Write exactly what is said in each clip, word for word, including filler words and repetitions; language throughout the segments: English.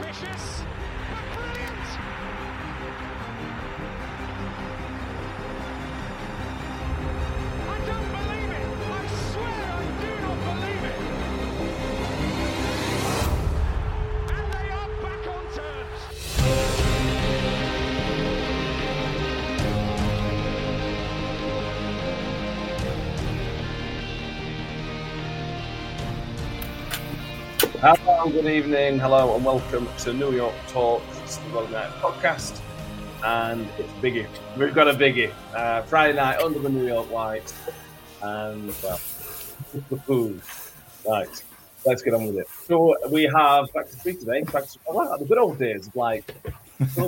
Ambitious, but brilliant! I don't believe it! I swear I do not believe it! And they are back on terms! Hello, good evening, hello and welcome to New York Talks, it's the Rotherham United podcast, and it's biggie. We've got a biggie. Uh, Friday night under the New York lights, and well, right, let's get on with it. So we have back to three today, back to, oh wow, the good old days, like, there's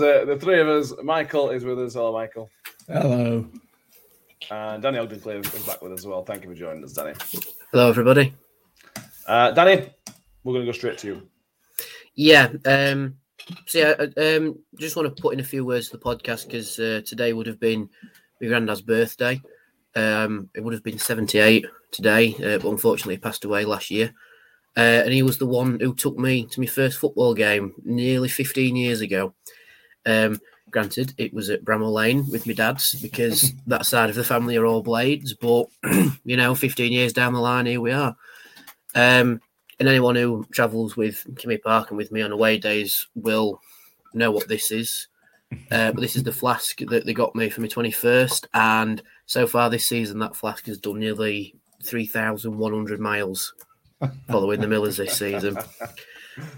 uh, the three of us. Michael is with us, hello Michael. Hello. And Danny Ogden-Clay is back with us as well. Thank you for joining us, Danny. Hello, everybody. Uh, Danny, we're going to go straight to you. Yeah. Um, so, yeah, I um, just want to put in a few words to the podcast because uh, today would have been my granddad's birthday. Um, it would have been seventy-eight today, uh, but unfortunately he passed away last year. Uh, and he was the one who took me to my first football game nearly fifteen years ago. Um Granted, it was at Bramall Lane with my dad's because that side of the family are all Blades. But, you know, fifteen years down the line, here we are. Um, and anyone who travels with Kimmy Park and with me on away days will know what this is. Uh, but this is the flask that they got me for my twenty-first. And so far this season, that flask has done nearly three thousand one hundred miles following the Millers this season.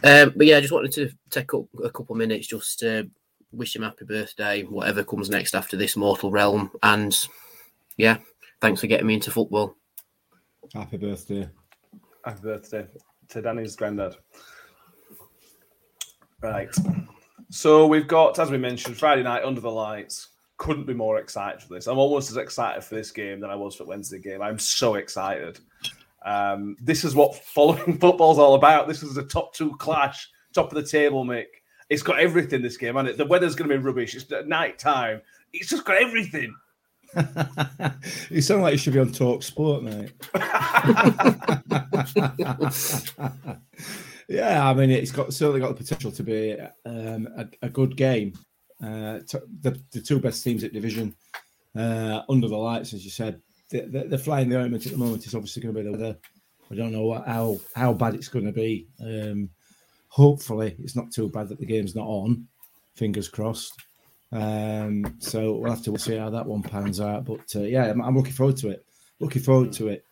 Um, but, yeah, I just wanted to take up a couple of minutes just to wish him happy birthday, whatever comes next after this mortal realm. And yeah, thanks for getting me into football. Happy birthday. Happy birthday to Danny's granddad. Right. So we've got, as we mentioned, Friday night under the lights. Couldn't be more excited for this. I'm almost as excited for this game than I was for Wednesday game. I'm so excited. Um, this is what following football's all about. This is a top two clash, top of the table, Mick. It's got everything this game, hasn't it? The weather's going to be rubbish. It's at night time. It's just got everything. You sound like you should be on TalkSport, mate. Yeah, I mean, it's got certainly got the potential to be um, a, a good game. Uh, to, the, the two best teams at division uh, under the lights, as you said. The, the, the fly in the ointment at the moment is obviously going to be the weather. I don't know what, how how bad it's going to be. Um, Hopefully, it's not too bad that the game's not on. Fingers crossed. Um, so we'll have to see how that one pans out. But uh, yeah, I'm, I'm looking forward to it. Looking forward to it.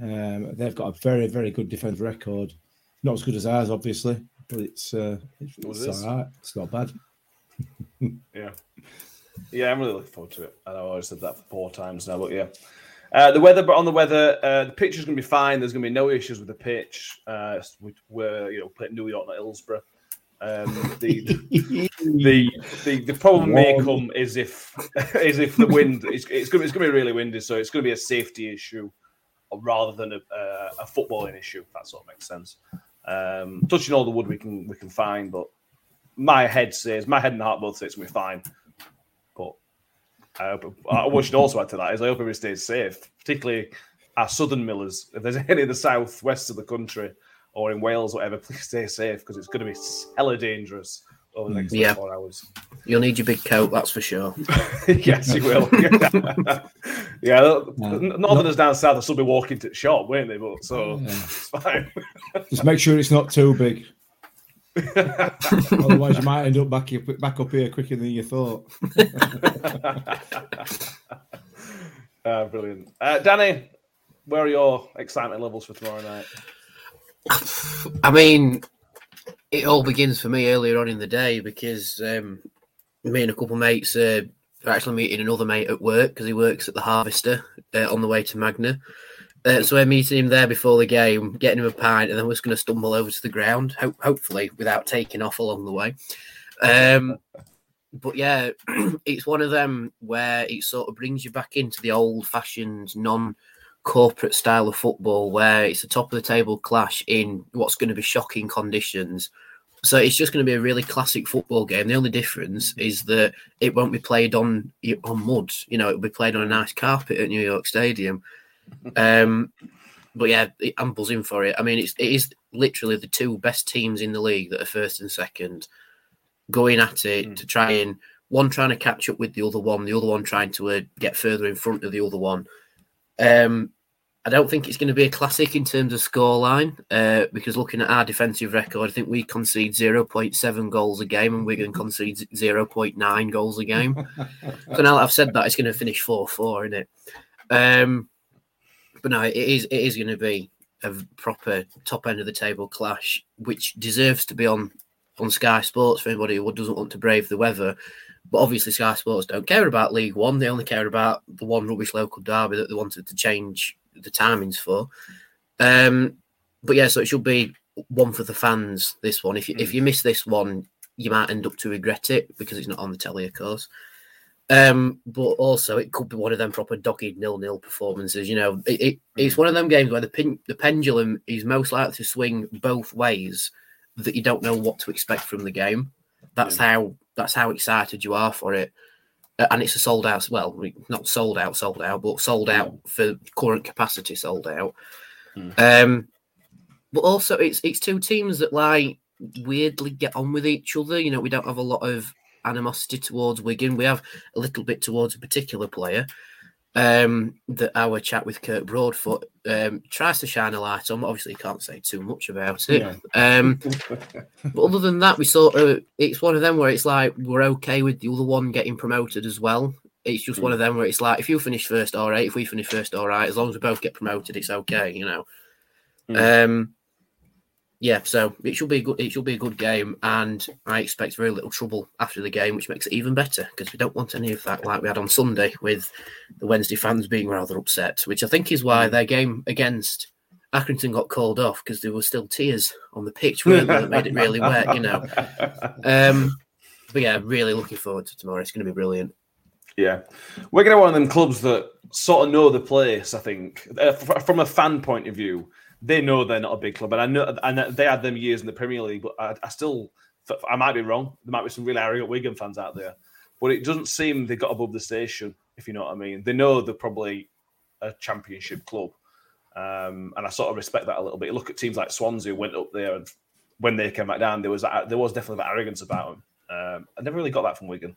Um, they've got a very, very good defence record. Not as good as ours, obviously, but it's uh, it's, it's all right. It's not bad. Yeah, yeah, I'm really looking forward to it. I know I always said that four times now, but yeah. Uh, the weather, but on the weather, uh, the pitch is going to be fine. There's going to be no issues with the pitch. Uh, we were, you know, playing New York, not Hillsborough. Um, the, the, the the the problem Warm. may come is if is if the wind it's it's going to, it's going to be really windy, so it's going to be a safety issue rather than a, uh, a footballing issue. If that sort of makes sense. Um, touching all the wood we can we can find, but my head says my head and heart both say it's going to be fine. I hope. I should also add to that is I hope everybody stays safe, particularly our southern millers. If there's any in the south west of the country or in Wales, whatever, please stay safe because it's going to be hella dangerous over the next yeah. four hours. You'll need your big coat, that's for sure. Yes, you will. Yeah, no, northerners down south will still be walking to the shop, won't they? But so yeah. It's fine. Just make sure it's not too big. Otherwise, you might end up back here, back up here quicker than you thought. Ah, brilliant. Uh, Danny, where are your excitement levels for tomorrow night? I mean, it all begins for me earlier on in the day because um, me and a couple of mates uh, are actually meeting another mate at work because he works at the Harvester uh, on the way to Magna. Uh, so we're meeting him there before the game, getting him a pint, and then we're just going to stumble over to the ground, ho- hopefully without taking off along the way. Um, but yeah, it's one of them where it sort of brings you back into the old-fashioned, non-corporate style of football where it's a top-of-the-table clash in what's going to be shocking conditions. So it's just going to be a really classic football game. The only difference is that it won't be played on, on mud. You know, it'll be played on a nice carpet at New York Stadium. Um, but yeah, I'm buzzing for it. I mean, it's, it is literally the two best teams in the league that are first and second going at it mm. to try and one trying to catch up with the other one, the other one trying to uh, get further in front of the other one. Um, I don't think it's going to be a classic in terms of scoreline uh, because looking at our defensive record, I think we concede zero point seven goals a game and Wigan concedes zero point nine goals a game. So now that I've said that, it's going to finish four four, isn't it? Um, But no, it is it is going to be a proper top end of the table clash, which deserves to be on, on Sky Sports for anybody who doesn't want to brave the weather. But obviously, Sky Sports don't care about League One; they only care about the one rubbish local derby that they wanted to change the timings for. Um, but yeah, so it should be one for the fans. This one, if you, if you miss this one, you might end up to regret it because it's not on the telly, of course. Um, but also, it could be one of them proper dogged nil-nil performances. You know, it, it, it's one of them games where the, pin, the pendulum is most likely to swing both ways that you don't know what to expect from the game. That's yeah. how that's how excited you are for it. And it's a sold out, well, not sold out, sold out, but sold out yeah. for current capacity, sold out. Yeah. Um, but also, it's it's two teams that like weirdly get on with each other. You know, we don't have a lot of animosity towards Wigan. We have a little bit towards a particular player um, that our chat with Kurt Broadfoot um, tries to shine a light on, but obviously you can't say too much about it. Yeah. Um, but other than that, we sort of, it's one of them where it's like, we're okay with the other one getting promoted as well. It's just mm. one of them where it's like, if you finish first, all right, if we finish first, all right, as long as we both get promoted, it's okay, you know. Mm. Um, Yeah, so it should be a good. It should be a good game, and I expect very little trouble after the game, which makes it even better because we don't want any of that like we had on Sunday with the Wednesday fans being rather upset, which I think is why their game against Accrington got called off because there were still tears on the pitch, weren't there, that made it really wet, you know. Um, but yeah, really looking forward to tomorrow. It's going to be brilliant. Yeah, we're going to one of them clubs that sort of know the place. I think uh, f- from a fan point of view. They know they're not a big club, and I know, and they had them years in the Premier League. But I, I still, I might be wrong. There might be some really arrogant Wigan fans out there, but it doesn't seem they got above the station. If you know what I mean, they know they're probably a Championship club, um, and I sort of respect that a little bit. Look at teams like Swansea who went up there, and when they came back down, there was there was definitely that arrogance about them. Um, I never really got that from Wigan,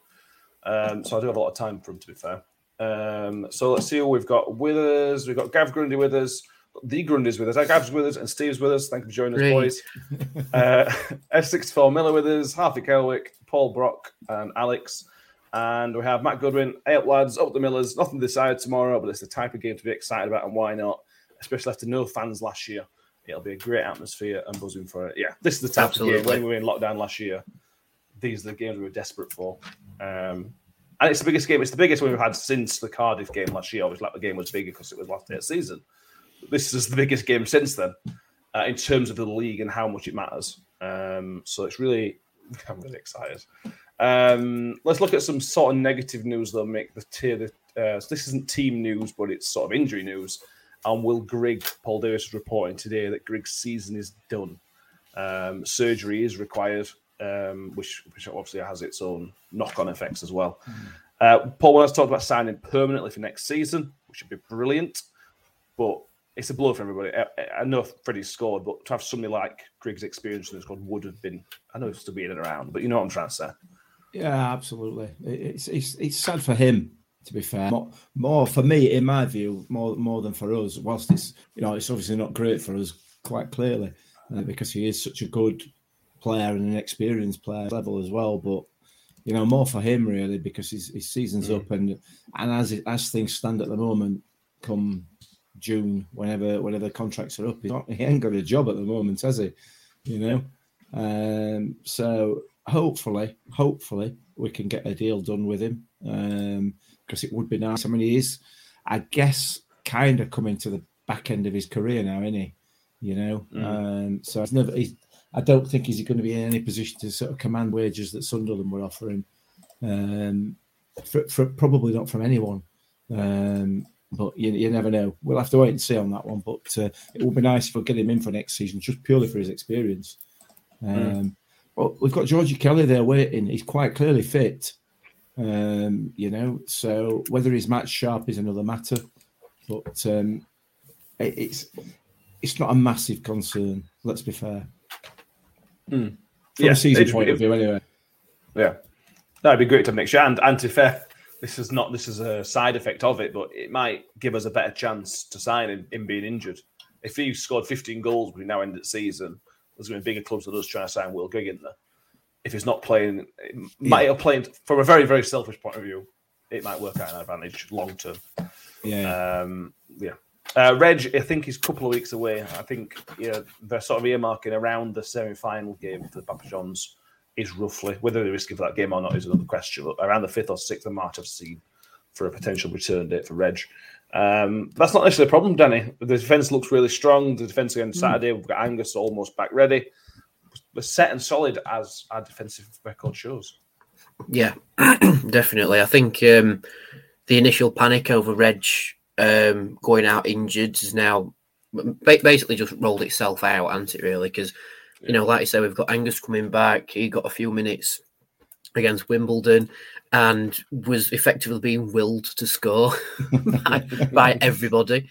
um, so I do have a lot of time for them, to be fair. Um, so let's see who we've got with us. We've got Gav Grundy with us. The Grundy's with us, Gab's with us, and Steve's with us. Thank you for joining Great. us, boys. Uh, F sixty-four Miller with us, Harvey Kelwick, Paul Brock, and Alex. And we have Matt Goodwin, eight lads, up the Millers. Nothing decided tomorrow, but it's the type of game to be excited about, and why not? Especially after no fans last year. It'll be a great atmosphere and buzzing for it. Yeah, this is the type Absolutely. of game when we were in lockdown last year. These are the games we were desperate for. Um, and it's the biggest game. It's the biggest one we've had since the Cardiff game last year. Obviously, like, the game was bigger because it was last day of the season. This is the biggest game since then uh, in terms of the league and how much it matters. Um, so it's really, I'm really excited. Um, let's look at some sort of negative news though, Mick. The tier, the, uh, so this isn't team news, but it's sort of injury news. And Will Grigg, Paul Davis is reporting today that Grigg's season is done. Um, surgery is required, um, which, which obviously has its own knock-on effects as well. Mm. Uh, Paul Warne has talked about signing permanently for next season, which would be brilliant. But it's a blow for everybody. I, I know Freddie scored, but to have somebody like Griggs' experience in the squad would have been, I know it's to be in and around, but you know what I'm trying to say. Yeah, absolutely. It's it's it's sad for him, to be fair. More, more for me, in my view, more more than for us. Whilst it's, you know, it's obviously not great for us, quite clearly, uh, because he is such a good player and an experienced player level as well. But you know, more for him really, because his his season's mm. up, and and as it, as things stand at the moment, come June, whenever whenever contracts are up, he's not, he ain't got a job at the moment, has he? You know, um, so. Hopefully, hopefully we can get a deal done with him, um, because it would be nice. I mean, he is, I guess, kind of coming to the back end of his career now, isn't he? You know, mm. um, so it's never. He's, I don't think he's going to be in any position to sort of command wages that Sunderland were offering. Um, for, for, probably not from anyone, um, but you, you never know. We'll have to wait and see on that one. But uh, it would be nice if we get him in for next season, just purely for his experience. Um, mm. Well, we've got Georgie Kelly there waiting. He's quite clearly fit, um, you know. So whether he's match sharp is another matter, but um, it, it's it's not a massive concern. Let's be fair. Mm. From yeah, a season point of view, anyway. Yeah, that'd be great to make sure. And, and to be fair, this is not this is a side effect of it, but it might give us a better chance to sign him, him being injured. If he scored fifteen goals between now and the season, there's going to be bigger clubs than us trying to sign Will Grigg in there. If he's not playing, it might yeah. playing from a very, very selfish point of view, it might work out an advantage long term. Yeah, um, yeah. Uh, Reg, I think he's a couple of weeks away. I think yeah, they're sort of earmarking around the semi-final game for the Papa John's is roughly whether they're risking for that game or not is another question. But around the fifth or sixth of March, I've seen for a potential return date for Reg. Um, that's not necessarily a problem, Danny. The defence looks really strong. The defence again Saturday, we've got Angus almost back ready. We're set and solid as our defensive record shows. Yeah, definitely. I think um, the initial panic over Reg um, going out injured is now basically just rolled itself out, hasn't it, really? Because, you know, like you said, we've got Angus coming back. He got a few minutes against Wimbledon and was effectively being willed to score by, by everybody.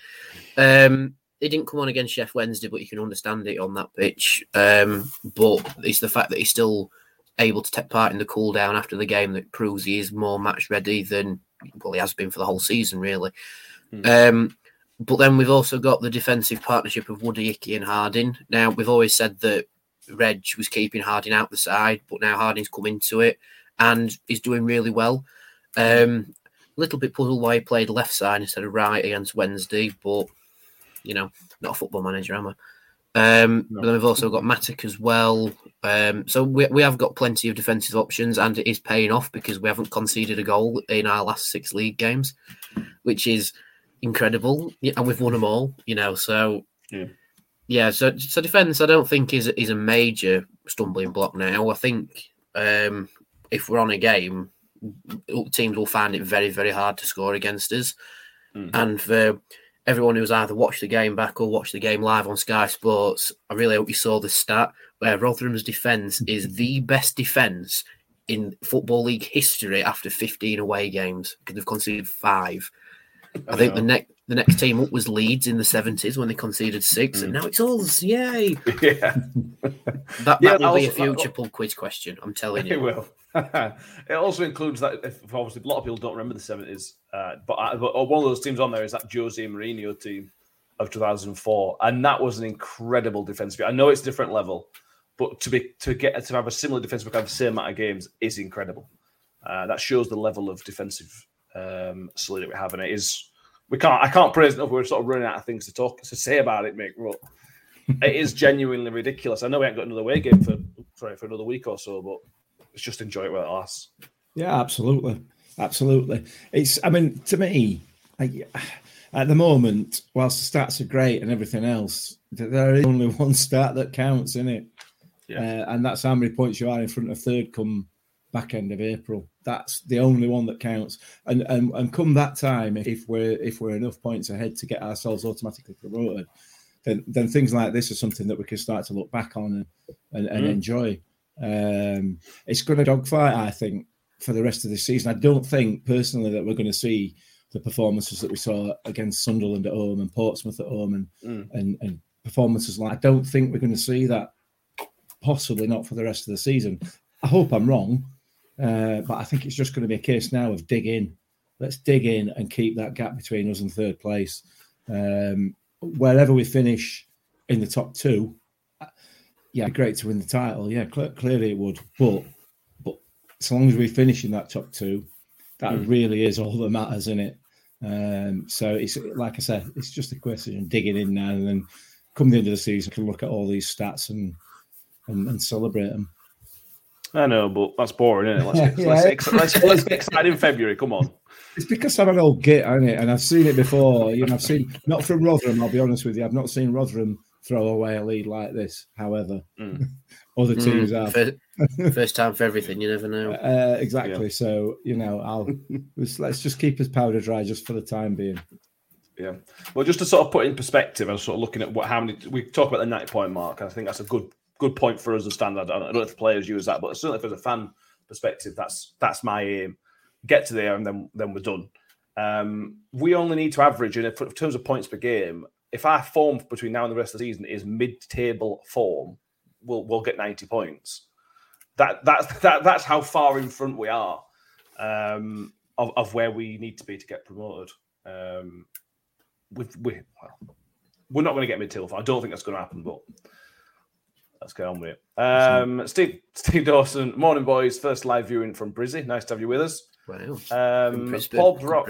Um, he didn't come on against Sheffield Wednesday, but you can understand it on that pitch. Um, but it's the fact that he's still able to take part in the cool down after the game that proves he is more match ready than, well, he has been for the whole season, really. Mm. Um, but then we've also got the defensive partnership of Woody, Icky and Harding. Now, we've always said that Reg was keeping Harding out the side, but now Harding's come into it and he's doing really well. A um, little bit puzzled why he played left side instead of right against Wednesday, but, you know, not a football manager, am I? Um, no. But then we've also got Matic as well. Um, so we we have got plenty of defensive options, and it is paying off because we haven't conceded a goal in our last six league games, which is incredible. And we've won them all, you know, so... Yeah. Yeah, so so defence I don't think is is a major stumbling block now. I think um, if we're on a game, teams will find it very, very hard to score against us. Mm-hmm. And for everyone who's either watched the game back or watched the game live on Sky Sports, I really hope you saw the stat where Rotherham's defence is the best defence in Football League history after fifteen away games, because they've conceded five. I, I think know. the next the next team up was Leeds in the seventies when they conceded six, mm. and now it's us. Yay! Yeah, that, that yeah, will also, be a future pub quiz question. I'm telling you, it will. It also includes that. If, obviously, a lot of people don't remember the seventies, uh, but, I, but one of those teams on there is that Jose Mourinho team of two thousand four, and that was an incredible defensive. I know it's a different level, but to be to get to have a similar defensive kind of same amount of games is incredible. Uh, that shows the level of defensive. Um, solid we have, and it is we can't. I can't praise enough. We're sort of running out of things to talk to say about it, Mick. But it is genuinely ridiculous. I know we haven't got another away game for sorry for another week or so, but let's just enjoy it while it lasts. Yeah, absolutely, absolutely. It's. I mean, to me, I, at the moment, whilst the stats are great and everything else, there is only one stat that counts, isn't it? Yeah, uh, and that's how many points you are in front of third come back end of April. That's the only one that counts. And and, and come that time, if we're if we're enough points ahead to get ourselves automatically promoted, then then things like this are something that we can start to look back on and, and, and mm. enjoy. Um, it's going to dogfight, I think, for the rest of the season. I don't think personally that we're going to see the performances that we saw against Sunderland at home and Portsmouth at home and mm. and, and performances like, I don't think we're going to see that, possibly not for the rest of the season. I hope I'm wrong, uh, but I think it's just going to be a case now of dig in. Let's dig in and keep that gap between us and third place. Um, wherever we finish in the top two, yeah, great to win the title. Yeah, cl- clearly it would. But but as long as we finish in that top two, that mm. really is all that matters, isn't it? Um, so it's like I said, it's just a question of digging in now, and then come the end of the season, can look at all these stats and and, and celebrate them. I know, but that's boring, isn't it? Let's, yeah. let's, let's, let's get excited in February. Come on. It's because I'm an old git, isn't it? And I've seen it before. You know, I've seen, not from Rotherham, I'll be honest with you. I've not seen Rotherham throw away a lead like this, however. Mm. Other teams mm. have. First, first time for everything, you never know. Uh, exactly. Yeah. So, you know, I'll let's just keep us powder dry just for the time being. Yeah. Well, just to sort of put in perspective, I was sort of looking at what how many, we talk about the ninety-point mark, and I think that's a good good point for us to stand. I don't know if the players use that, but certainly for the fan perspective, that's that's my aim. Get to there, and then then we're done. Um, we only need to average, in terms of points per game, if our form between now and the rest of the season is mid-table form, we'll we'll get ninety points. That that's that that's how far in front we are um, of of where we need to be to get promoted. Um, we we well, we're not going to get mid-table form. I don't think that's going to happen, but. Let's get on with it. Um, Steve Steve Dawson, morning, boys. First live viewing from Brizzy. Nice to have you with us. Wow. Um, Paul Brock.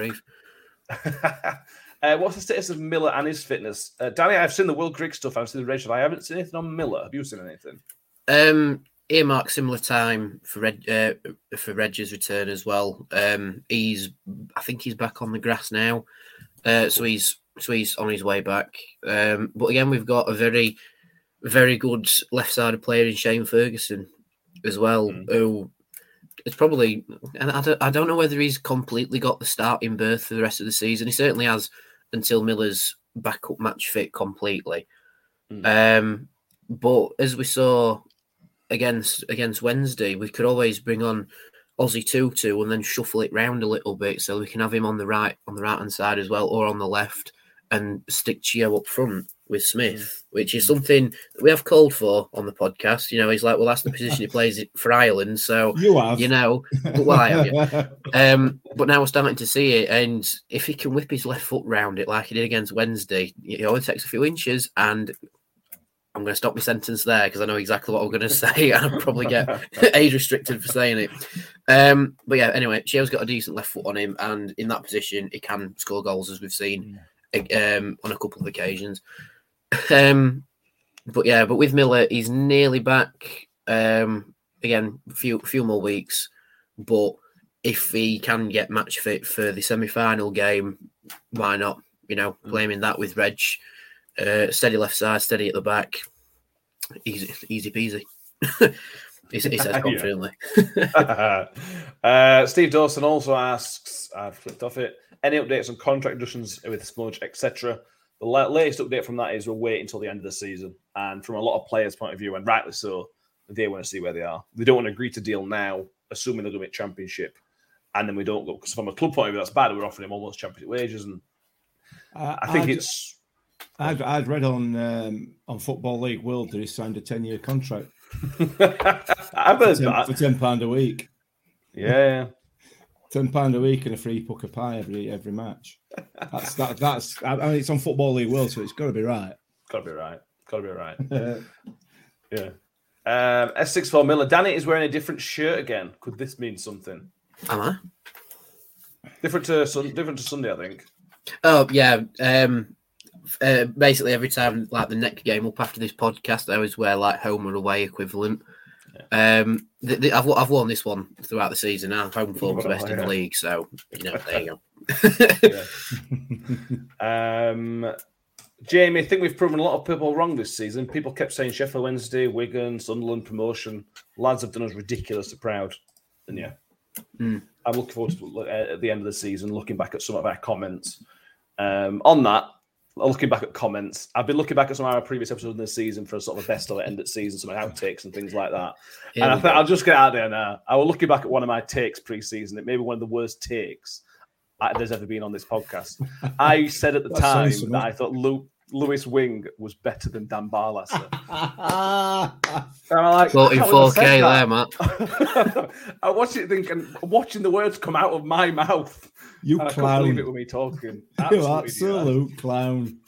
uh, what's the status of Miller and his fitness? Uh, Danny, I've seen the Will Grigg stuff. I've seen the Reg stuff. I haven't seen anything on Miller. Have you seen anything? Um, earmarked similar time for Reg, uh, for Reg's return as well. Um, he's, I think he's back on the grass now. Uh, so he's so he's on his way back. Um, but again, we've got a very Very good left-sided player in Shane Ferguson as well, mm. who is probably... And I don't, I don't know whether he's completely got the starting berth for the rest of the season. He certainly has until Miller's backup match fit completely. Mm. Um, but as we saw against against Wednesday, we could always bring on Aussie Tutu and then shuffle it round a little bit so we can have him on the right on the right-hand side as well, or on the left, and stick Chio up front with Smith, which is something we have called for on the podcast. You know, he's like, well, that's the position he plays for Ireland. So, you, have. you know, well, I have, yeah. um, but now we're starting to see it. And if he can whip his left foot round it like he did against Wednesday, it only takes a few inches. And I'm going to stop my sentence there because I know exactly what I'm going to say. And I'll probably get age restricted for saying it. Um, but yeah, anyway, Chio's got a decent left foot on him. And in that position, he can score goals, as we've seen um, on a couple of occasions. Um, but yeah, but with Miller, he's nearly back. Um, again, few few more weeks. But if he can get match fit for the semi-final game, why not? You know, blaming that with Reg, uh, steady left side, steady at the back, easy, easy peasy. He says confidently. uh, Steve Dawson also asks, I've flipped off it. Any updates on contract additions with Smudge, et cetera? The latest update from that is we'll wait until the end of the season. And from a lot of players' point of view, and rightly so, they want to see where they are. They don't want to agree to deal now, assuming they're going to make Championship. And then we don't go. Because from a club point of view, that's bad. We're offering him almost Championship wages. And uh, I think I'd, it's... I'd, I'd read on um, on Football League World that he signed a ten-year contract. I've heard that. For ten pounds a week. Yeah. ten pounds a week and a free puck of pie every every match. That's that, that's I mean, it's on Football League World, so it's got to be right. Got to be right. Got to be right. Yeah. Um, S sixty-four Miller. Danny is wearing a different shirt again. Could this mean something? Am I? Different to sun, different to Sunday, I think. Oh yeah. Um, uh, basically, every time like the next game up after this podcast, I always wear like home or away equivalent. Yeah. Um, the, the, I've I've worn this one throughout the season. Our home form's the best in the league, so you know there you go. Yeah. um, Jamie, I think we've proven a lot of people wrong this season. People kept saying Sheffield Wednesday, Wigan, Sunderland promotion. Lads have done us ridiculously proud, and yeah, mm. I'm looking forward to uh, at the end of the season looking back at some of our comments um, on that. Looking back at comments, I've been looking back at some of our previous episodes in this season for a sort of a best of the end of season, some outtakes and things like that. Here and I think I'll just get out there now. I was looking back at one of my takes pre-season. It may be one of the worst takes. there's ever been on this podcast. I said at the time nice, that I thought Luke, Lewis Wing was better than Dan Barlaster. Like, well, in four K there, Matt. I watched it thinking, watching the words come out of my mouth. You and clown. I can't believe it with me talking. Absolutely, you absolute clown.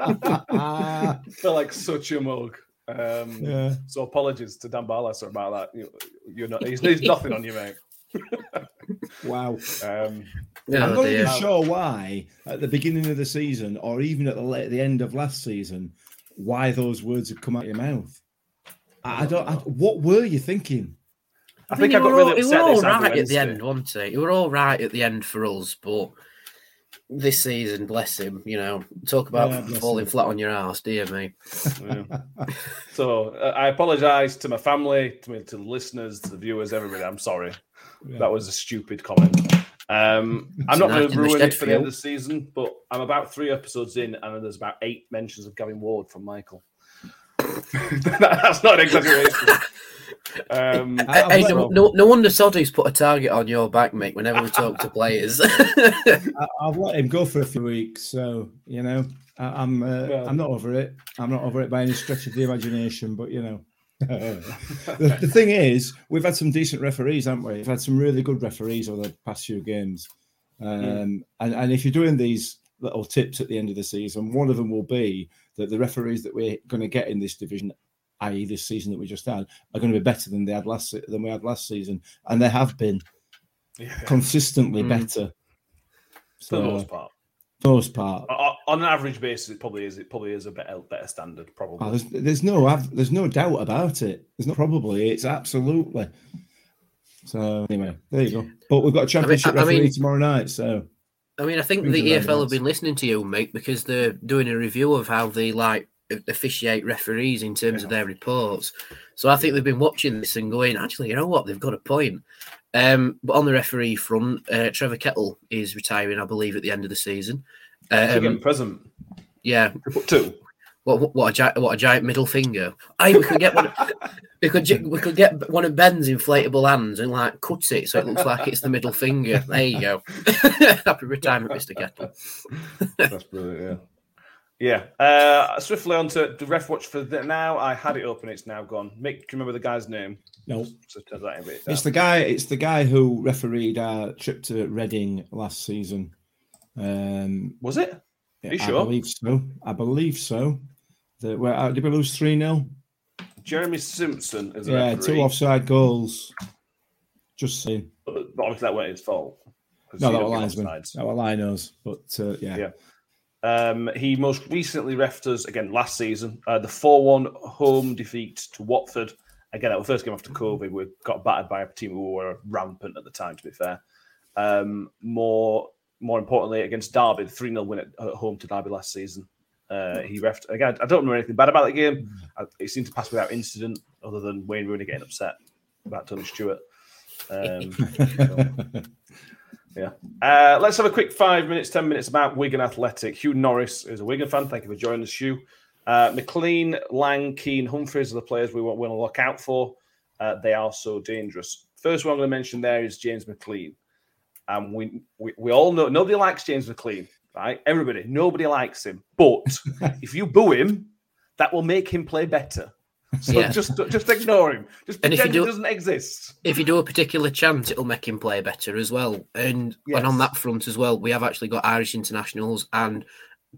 I feel like such a mug. Um, yeah. So apologies to Dan Barlaster about that. You, you're not, he's, he's nothing on you, mate. Wow. Um, yeah, I'm not even sure why at the beginning of the season or even at the, at the end of last season why those words have come out of your mouth. I, I don't I, what were you thinking? I, I think I got really all, upset. It was all right at the end, wasn't it? It was all right at the end for us, but this season, bless him, you know, talk about yeah, falling him. flat on your ass, dear me. Yeah. So uh, I apologise to my family, to, me, to the listeners, to the viewers, everybody. I'm sorry. Yeah. That was a stupid comment. Um, I'm not going to ruin it for the end of the season, but I'm about three episodes in and there's about eight mentions of Gavin Ward from Michael. that, that's not an exaggeration. Um, hey, no, no, no wonder Soddy's put a target on your back, Mick, whenever we talk to players. I, I've let him go for a few weeks, so, you know, I, I'm uh, well, I'm not over it. I'm not over it by any stretch of the imagination, but, you know. the, the thing is, we've had some decent referees, haven't we? We've had some really good referees over the past few games. Um, mm. and, and if you're doing these little tips at the end of the season, one of them will be that the referees that we're going to get in this division, that is this season that we just had, are going to be better than they had last than we had last season, and they have been yeah. consistently mm. better. So, for the most part, for the most part, o- on an average basis, it probably is. It probably is a better, better standard. Probably, oh, there's, there's no, there's no doubt about it. There's no probably. It's absolutely. So anyway, there you go. But we've got a championship I mean, I referee mean, tomorrow night, so. I mean, I think Things the E F L have been listening to you, Mick, because they're doing a review of how they like. officiate referees in terms yeah. of their reports, so I think they've been watching this and going, actually, you know what, they've got a point. Um, but on the referee front, uh, Trevor Kettle is retiring, I believe, at the end of the season. Um, present, yeah, two. What, what, what a giant, what a giant middle finger! I we could get one. We could we could get one of Ben's inflatable hands and like cut it so it looks like it's the middle finger. There you go. Happy retirement, Mister Kettle. That's brilliant. Yeah. Yeah, uh, swiftly on to the ref watch for the, now. I had it open; it's now gone. Mick, do you remember the guy's name? No, so it's the guy. It's the guy who refereed our trip to Reading last season. Um, was it? Are you sure? I believe so. I believe so. The, where, uh, did we lose three nil? Jeremy Simpson is a yeah, referee. Two offside goals. Just saying. But obviously, that weren't his fault. No, that was linesman. That was Linos. But uh, yeah. yeah. Um, he most recently refed us again last season, uh, the four one home defeat to Watford. Again, that was the first game after COVID. We got battered by a team who were rampant at the time, to be fair. Um, more more importantly, against Derby, the three nil win at, at home to Derby last season. Uh, he refed again. I don't know anything bad about the game. I, it seemed to pass without incident, other than Wayne Rooney getting upset about Tony Stewart. Um, so. Yeah. Uh, let's have a quick five minutes, ten minutes about Wigan Athletic. Hugh Norris is a Wigan fan. Thank you for joining us, Hugh. Uh, McLean, Lang, Keane, Humphreys are the players we want to look out for. Uh, they are so dangerous. First one I'm going to mention there is James McLean. Um, we, we we all know, nobody likes James McLean, right? Everybody, nobody likes him. But if you boo him, that will make him play better. So yeah. just just ignore him. Just pretend and if you do, he doesn't exist. If you do a particular chant, it'll make him play better as well. And yes. and on that front as well, we have actually got Irish internationals and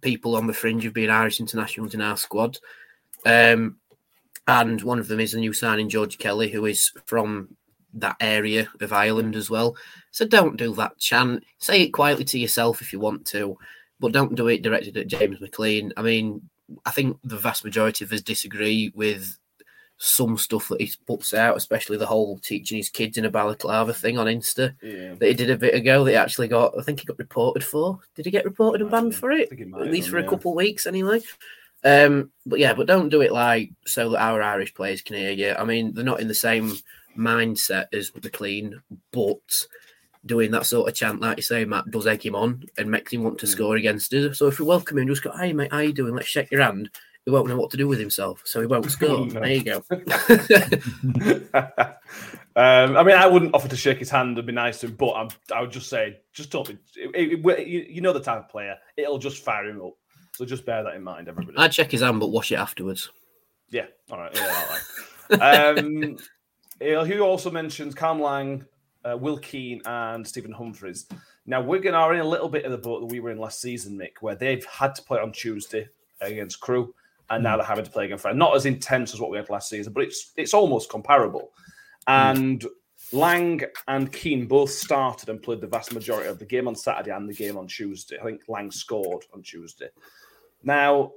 people on the fringe of being Irish internationals in our squad. Um, and one of them is the new signing, Georgie Kelly, who is from that area of Ireland as well. So don't do that chant. Say it quietly to yourself if you want to, but don't do it directed at James McLean. I mean, I think the vast majority of us disagree with some stuff that he puts out, especially the whole teaching his kids in a balaclava thing on Insta yeah. that he did a bit ago. That he actually got, I think he got reported for. Did he get reported and banned for it? At least for a couple of weeks anyway. Um, but yeah, but don't do it like so that our Irish players can hear you. I mean, they're not in the same mindset as McLean, but doing that sort of chant, like you say, Matt, does egg him on and makes him want to mm. score against us. So if we welcome him, just go, hey, mate, how you doing? Let's shake your hand. he won't know what to do with himself, so he won't score. There you go. um, I mean, I wouldn't offer to shake his hand. It'd be nice to him, but I'm, I would just say, just don't be, it, it, you, you know the type of player. It'll just fire him up. So just bear that in mind, everybody. I'd check his hand, but wash it afterwards. Yeah, all right. Yeah, um, Hugh also mentions Cam Lang, uh, Will Keane and Stephen Humphries. Now, Wigan are in a little bit of the boat that we were in last season, Mick, where they've had to play on Tuesday against Crewe, and now they're having to play against Fred. Not as intense as what we had last season, but it's it's almost comparable. And Lang and Keane both started and played the vast majority of the game on Saturday and the game on Tuesday. I think Lang scored on Tuesday. Now,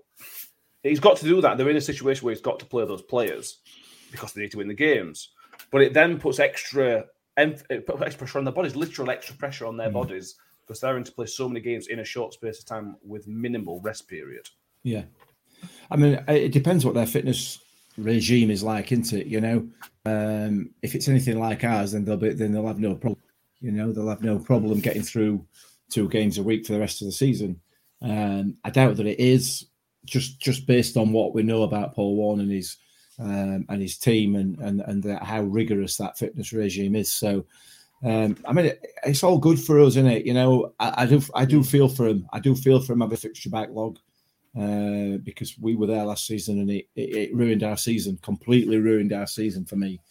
he's got to do that. They're in a situation where he's got to play those players because they need to win the games. But it then puts extra... And it puts extra pressure on their bodies, literal extra pressure on their mm. bodies, because they're having to play so many games in a short space of time with minimal rest period. Yeah. I mean, it depends what their fitness regime is like, isn't it? You know, um, if it's anything like ours, then they'll be, then they'll have no problem. You know, they'll have no problem getting through two games a week for the rest of the season. Um, I doubt that it is, just just based on what we know about Paul Warne and his Um, and his team and and, and the, how rigorous that fitness regime is. So, um, I mean, it, it's all good for us, isn't it? You know, I, I do I do feel for him. I do feel for him having a fixture backlog uh, because we were there last season and it, it, it ruined our season, completely ruined our season for me,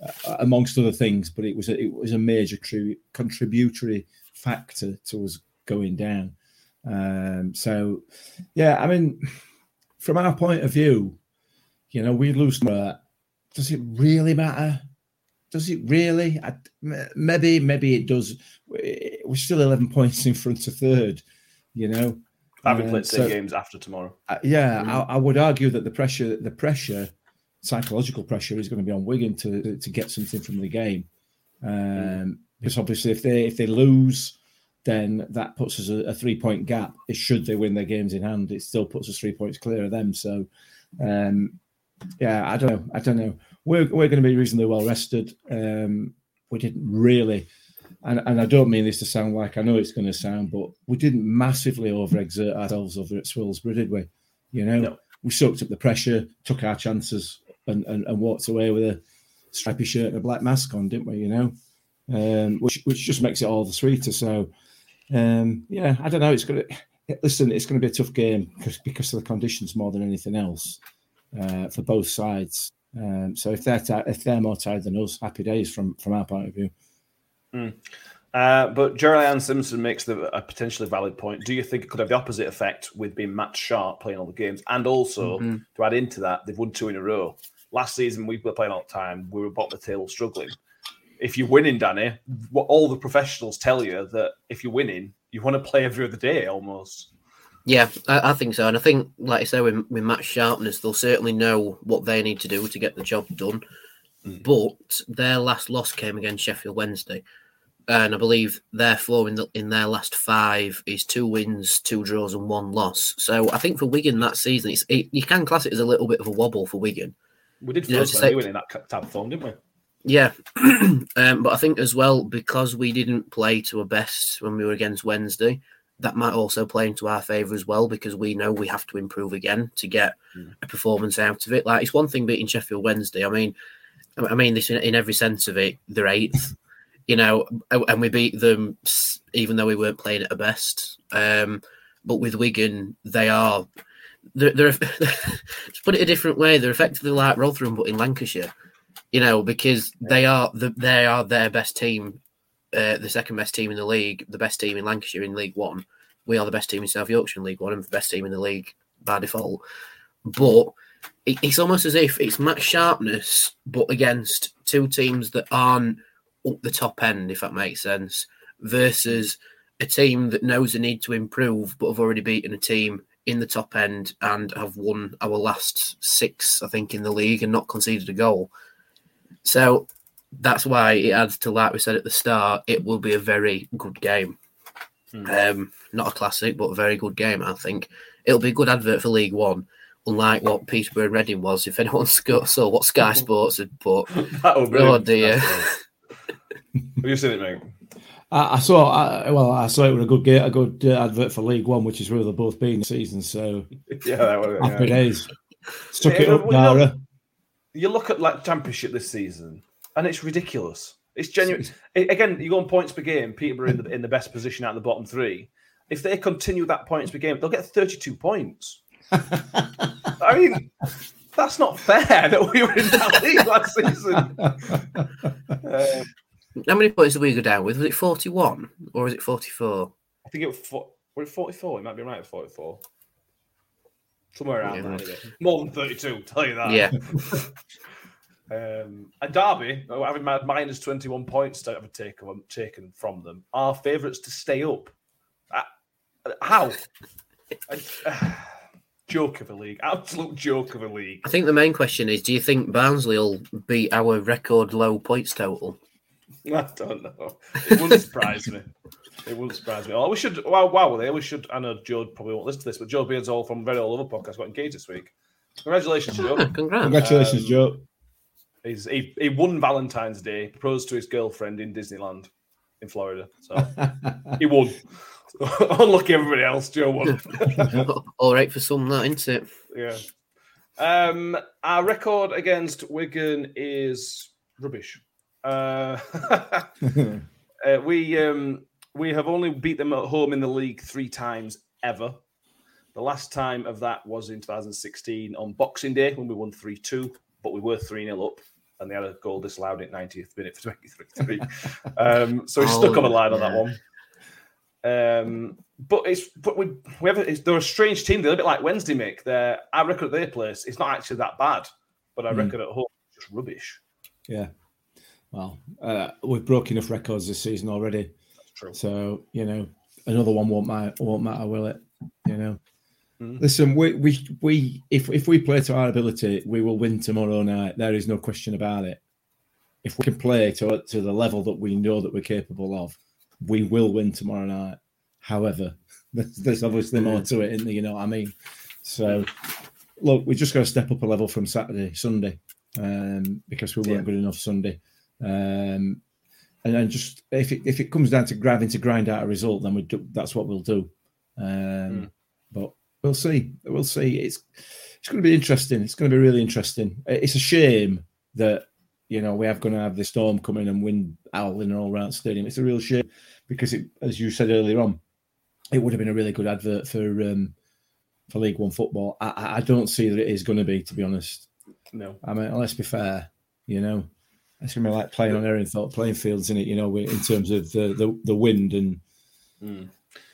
uh, amongst other things. But it was a, it was a major tri- contributory factor to us going down. Um, so, yeah, I mean, from our point of view, you know, we lose. Uh, does it really matter? Does it really? I, maybe, maybe it does. We're still eleven points in front of third. You know, having uh, played so, six games after tomorrow. Uh, yeah, yeah. I, I would argue that the pressure, the pressure, psychological pressure, is going to be on Wigan to to get something from the game. Um, mm. Because obviously, if they if they lose, then that puts us a, a three point gap. It should they win their games in hand, it still puts us three points clear of them. So. Um, Yeah, I don't know. I don't know. We're we're going to be reasonably well rested. Um, we didn't really, and, and I don't mean this to sound like I know it's going to sound, but we didn't massively overexert ourselves over at Swillsborough, did we? You know, no. We soaked up the pressure, took our chances, and, and, and walked away with a stripy shirt and a black mask on, didn't we? You know, um, which which just makes it all the sweeter. So, um, yeah, I don't know. It's going to listen. It's going to be a tough game because because of the conditions more than anything else. Uh, for both sides, um, so if they're t- if they're more tired than us, happy days from, from our point of view. Mm. Uh, but Geraldine Simpson makes the, a potentially valid point. Do you think it could have the opposite effect with being Matt Sharp playing all the games, and also mm-hmm. to add into that, they've won two in a row. Last season we were playing all the time; we were bottom of the table, struggling. If you're winning, Danny, what all the professionals tell you that if you're winning, you want to play every other day almost. Yeah, I, I think so. And I think, like I say, with, with match sharpness, they'll certainly know what they need to do to get the job done. Mm. But their last loss came against Sheffield Wednesday. And I believe their form in, the, in their last five is two wins, two draws and one loss. So I think for Wigan that season, it's, it, you can class it as a little bit of a wobble for Wigan. We did first play in that type of form, didn't we? Yeah, um, but I think as well, because we didn't play to our best when we were against Wednesday, that might also play into our favour as well, because we know we have to improve again to get mm. a performance out of it. Like, it's one thing beating Sheffield Wednesday. I mean, I mean this in, in every sense of it. They're eighth, you know, and we beat them even though we weren't playing at our best. Um, but with Wigan, they are. They're, they're to put it a different way, they're effectively like Rotherham, but in Lancashire. You know, because they are the, they are their best team. Uh, the second best team in the league, the best team in Lancashire in League One. We are the best team in South Yorkshire in League One and the best team in the league by default. But it, it's almost as if it's match sharpness, but against two teams that aren't up the top end, if that makes sense, versus a team that knows they need to improve but have already beaten a team in the top end and have won our last six, I think, in the league and not conceded a goal. So... that's why it adds to, like we said at the start, it will be a very good game. Mm. Um, not a classic, but a very good game, I think. It'll be a good advert for League One, unlike what Peterborough and Reading was. If anyone saw what Sky Sports had put, oh brilliant. Dear. Have you seen it, mate? I, I saw. I, well, I saw it with a good, a good uh, advert for League One, which is where they've both been this season. So yeah, that would be happy days. Stuck it, it up, Dara. You look at like Championship this season, and it's ridiculous. It's genuine. Again, you go on points per game. Peterborough in the in the best position out of the bottom three. If they continue that points per game, they'll get thirty-two points. I mean, that's not fair that we were in that league last season. Uh, How many points did we go down with? Was it forty-one or was it forty-four? I think it was for, were it forty-four. It might be right at forty-four. Somewhere around yeah, that. Right. More than thirty-two, I'll tell you that. Yeah. um, and Derby, having had minus twenty-one points to have taken, taken from them, are favourites to stay up. Uh, how? uh, uh, joke of a league. Absolute joke of a league. I think the main question is, do you think Barnsley will beat our record low points total? I don't know. It wouldn't surprise me. It wouldn't surprise me. Oh, we should. Wow, wow, they. We should. I know Joe probably won't listen to this, but Joe Beard's all from Very All Over podcast got engaged this week. Congratulations, Joe! Congrats. Congratulations, um, Joe. He's he, he won Valentine's Day, proposed to his girlfriend in Disneyland in Florida. So he won. Unlike everybody else, Joe won. All right for some, that isn't it? Yeah. Um, our record against Wigan is rubbish. Uh, uh, we um, we have only beat them at home in the league three times ever. The last time of that was in twenty sixteen on Boxing Day when we won three two, but we were three nil up and they had a goal disallowed at ninetieth minute for twenty-three three. um, so we oh, stuck on the line yeah. on that one. Um, but it's but we we have a, it's, they're a strange team. They're a bit like Wednesday, Mick. They're, our record at their place is not actually that bad, but our mm. record at home is just rubbish. Yeah. Well, uh, we've broke enough records this season already. That's true. So, you know, another one won't matter, won't matter, will it? You know, mm-hmm. Listen, we we we if if we play to our ability, we will win tomorrow night. There is no question about it. If we can play to to the level that we know that we're capable of, we will win tomorrow night. However, there's, there's obviously more to it, isn't there? You know what I mean? So, look, we just got to step up a level from Saturday, Sunday, um, because we weren't yeah. good enough Sunday. Um, and then just if it if it comes down to grabbing to grind out a result, then we do, that's what we'll do. Um, mm. But we'll see, we'll see. It's it's going to be interesting. It's going to be really interesting. It's a shame that you know we have going to have the Storm come in and win our in an all round stadium. It's a real shame because it, as you said earlier on, it would have been a really good advert for um, for League One football. I, I don't see that it is going to be, to be honest. No, I mean let's be fair, you know. It's gonna be like playing on Erenthorpe playing fields, isn't it? You know, in terms of the the, the wind and mm.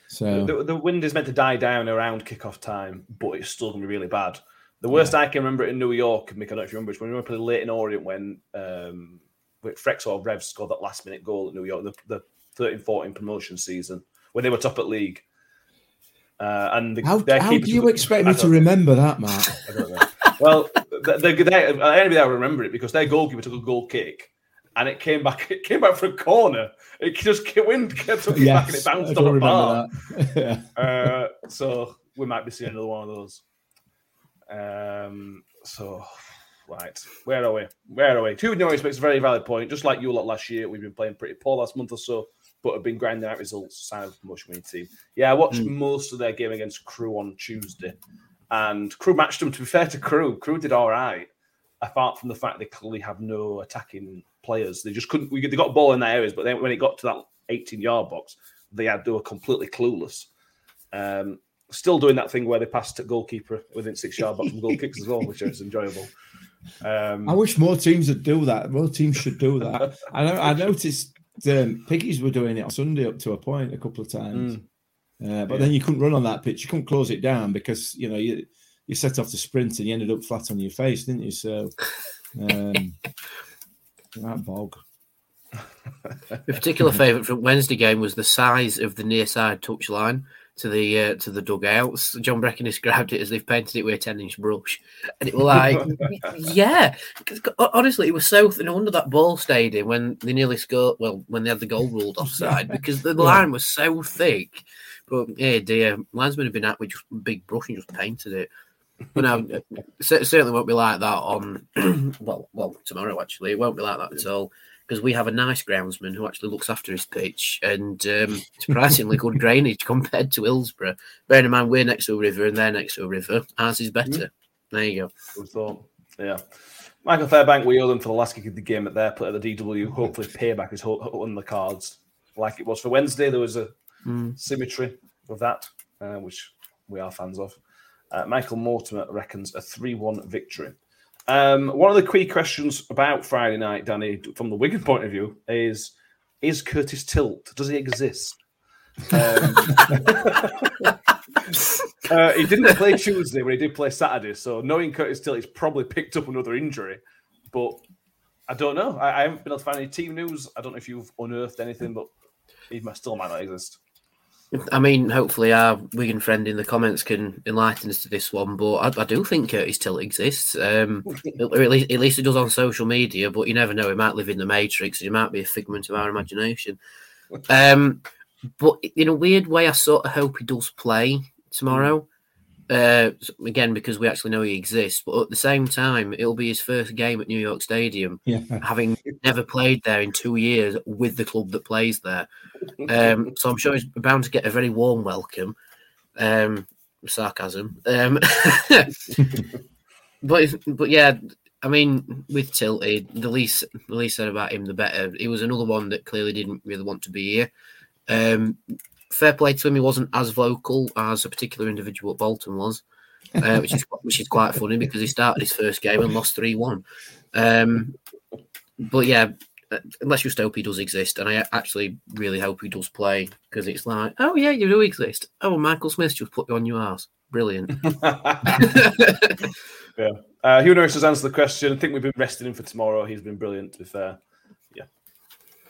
so the, the wind is meant to die down around kickoff time, but it's still gonna be really bad. The worst yeah. I can remember it in New York, Mick, I don't know if you remember, is when we were playing Leyton Orient when um, Frexall Revs scored that last minute goal at New York, the thirteen fourteen promotion season when they were top at league. Uh, and the, how, how do you expect me to remember that, Mark? I don't know. Well. They, they, they, anybody that will remember it because their goalkeeper took a goal kick and it came back. It came back for a corner. It just wind kept it yes, back and it bounced on a bar. yeah. uh, so we might be seeing another one of those. Um, so right, where are we? Where are we? Two Norwich makes a very valid point. Just like you lot last year, we've been playing pretty poor last month or so, but have been grinding out results. Sign of promotion-winning team. Yeah, I watched mm. most of their game against Crewe on Tuesday. And Crewe matched them, to be fair to Crewe. Crewe did all right, apart from the fact they clearly have no attacking players. They just couldn't, we, they got a ball in their areas, but then when it got to that eighteen-yard box, they had they were completely clueless. Um, still doing that thing where they passed at goalkeeper within six-yard box from goal kicks as well, which is enjoyable. Um, I wish more teams would do that. More teams should do that. I know, I noticed um, Piggies were doing it on Sunday up to a point a couple of times. Mm. Uh, but yeah. then you couldn't run on that pitch. You couldn't close it down because, you know, you you set off to sprint and you ended up flat on your face, didn't you? So, um, that bog. A particular favourite from Wednesday game was the size of the near side touchline to the uh, to the dugouts. John Brecken described it as they've painted it with a ten-inch brush. And it was like, yeah. Honestly, it was so... No wonder that ball stayed in when they nearly scored... Well, when they had the goal ruled offside because the line was so thick. But hey, dear, linesmen have been at with just a big brush and just painted it. But now, certainly won't be like that on, well, well, tomorrow actually. It won't be like that at all because we have a nice groundsman who actually looks after his pitch and um, surprisingly good drainage compared to Hillsborough. Bearing in mind, we're next to a river and they're next to a river. Ours is better. There you go. Good thought. Yeah. Michael Fairbank, we owe them for the last kick of the game at their play at the D W. Hopefully payback is on the cards. Like it was for Wednesday, there was a mm. symmetry of that, uh, which we are fans of. Uh, Michael Mortimer reckons a three one victory. Um, one of the key questions about Friday night, Danny, from the Wigan point of view, is, is Curtis Tilt? Does he exist? Um, uh, he didn't play Tuesday, but he did play Saturday. So knowing Curtis Tilt, he's probably picked up another injury. But I don't know. I, I haven't been able to find any team news. I don't know if you've unearthed anything, but he might, still might not exist. I mean, hopefully our Wigan friend in the comments can enlighten us to this one, but I, I do think Curtis Tilt exists. Um, at, least, at least he does on social media, but you never know. He might live in the Matrix. He might be a figment of our imagination. Um, but in a weird way, I sort of hope he does play tomorrow. Uh, again, because we actually know he exists. But at the same time, it'll be his first game at New York Stadium, yeah. having never played there in two years with the club that plays there. Um, so I'm sure he's bound to get a very warm welcome. Um, sarcasm. Um, but, but yeah, I mean, with Tilty, the least, the least said about him, the better. He was another one that clearly didn't really want to be here. Um Fair play to him, he wasn't as vocal as a particular individual at Bolton was, uh, which is which is quite funny because he started his first game and lost three one. Um, but yeah, let's just hope he does exist. And I actually really hope he does play because it's like, oh yeah, you do exist. Oh, Michael Smith just put you on your arse. Brilliant. yeah. Uh, Hugh Norris has answered the question. I think we've been resting him for tomorrow. He's been brilliant, to be fair.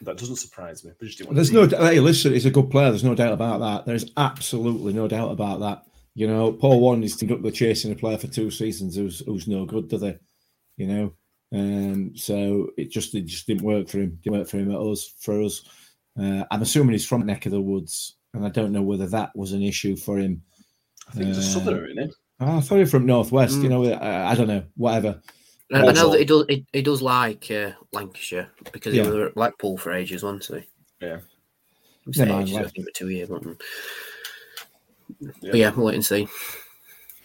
That doesn't surprise me. There's no. Hey, listen, he's a good player. There's no doubt about that. There's absolutely no doubt about that. You know, Paul Warne is teamed up with chasing a player for two seasons who's who's no good, do they? You know, um, so it just it just didn't work for him. Didn't work for him at us for us. Uh, I'm assuming he's from the neck of the woods, and I don't know whether that was an issue for him. I think he's uh, a southerner, isn't he? I thought he was from Northwest. Mm. You know, I, I don't know. Whatever. I know also. that he does. He, he does like uh, Lancashire because yeah. he was at Blackpool for ages, wasn't he? Yeah, he Never ages, mind, I think for two years. Wasn't he? Yeah. But yeah, we'll wait and see.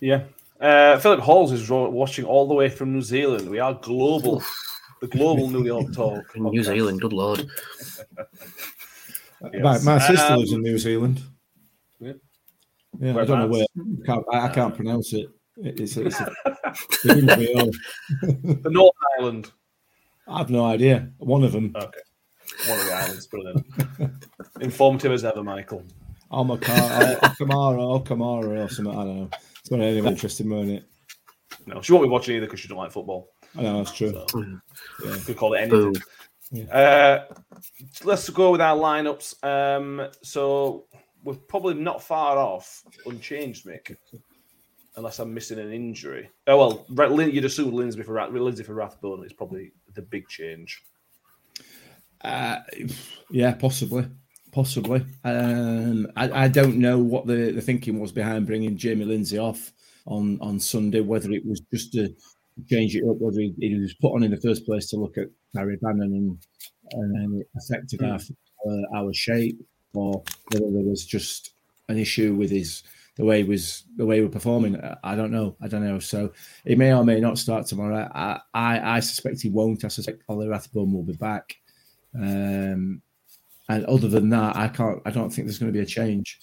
Yeah, uh, Philip Halls is watching all the way from New Zealand. We are global, the global New York talk. New podcast. Zealand, good lord. yes. My, my sister um, lives in New Zealand. Yeah, yeah I don't know where. Can't, I, I can't pronounce it. It's, it's a, the North Island. I've no idea. One of them. Okay. One of the islands. Brilliant. Informative as ever, Michael. I'm a car. Kamara, Kamara, or something. I don't know. It's not anyone interested in it. No, she won't be watching either because she don't like football. I know that's true. So, yeah. Could call it anything. Yeah. Uh, let's go with our lineups. Um, so we're probably not far off, unchanged, Mick. Unless I'm missing an injury. Oh, well, you'd assume Lindsay for, Rath- Lindsay for Rathbone is probably the big change. Uh, yeah, possibly. Possibly. Um, I, I don't know what the, the thinking was behind bringing Jamie Lindsay off on, on Sunday, whether it was just to change it up, whether he, he was put on in the first place to look at Harry Bannon and, and it affected mm. our, uh, our shape, or whether there was just an issue with his... The way was the way we're performing, I don't know. I don't know. So he may or may not start tomorrow. I I, I suspect he won't. I suspect Ollie Rathbone will be back. Um, and other than that, I can't. I don't think there's going to be a change.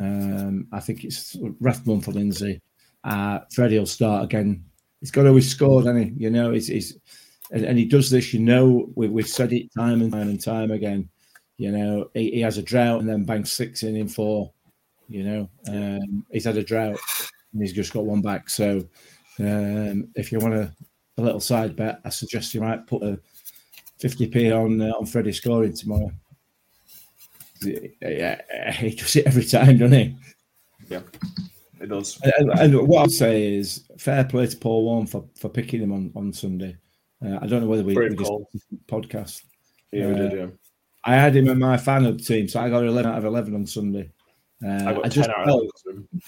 Um, I think it's Rathbone for Lindsay. Uh, Freddie will start again. He's got to always score, doesn't he? You know, he's, he's and, and he does this. You know, we, we've said it time and time and time again. You know, he, he has a drought and then bangs six in in four. You know, um, he's had a drought and he's just got one back. So um, if you want a, a little side bet, I suggest you might put a fifty p on uh, on Freddie scoring tomorrow. Yeah, he does it every time, doesn't he? Yeah, it does. And, and what I'd say is fair play to Paul Warne for, for picking him on, on Sunday. Uh, I don't know whether we, we just podcast. Yeah, uh, we did, yeah. I had him in my fan hub team, so I got eleven out of eleven on Sunday. Uh, I, I, just felt,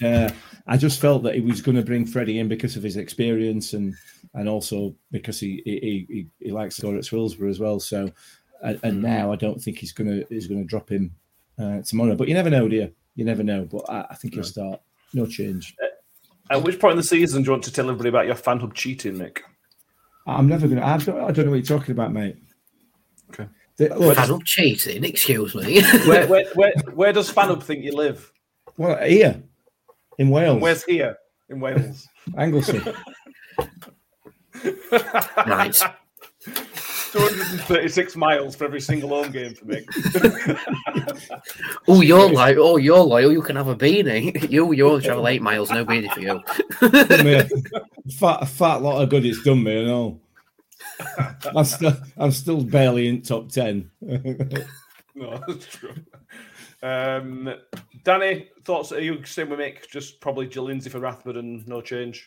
uh, I just felt that he was going to bring Freddie in because of his experience and, and also because he he, he, he likes to score at Hillsborough as well. So and, and now I don't think he's going to he's going to drop him uh, tomorrow. But you never know, dear. You never know. But I, I think he'll start. No change. At which point in the season do you want to tell everybody about your fan hub cheating, Mick? I'm never going to. I don't know what you're talking about, mate. Okay. The, look, fan hub cheating? Excuse me. where, where, where, where does fan hub think you live? Well, here. In Wales. And where's here? In Wales. Anglesey. Right. two hundred thirty-six miles for every single home game for me. oh, you're like, oh, you're loyal. You can have a beanie. You, you'll travel eight miles. No beanie for you. I mean, a fat, a fat lot of good it's done me and all. I'm still, I'm still barely in top ten. No, that's true. Um, Danny, thoughts? Are you staying with Mick? Just probably Jill Lindsay for Rathbone and no change.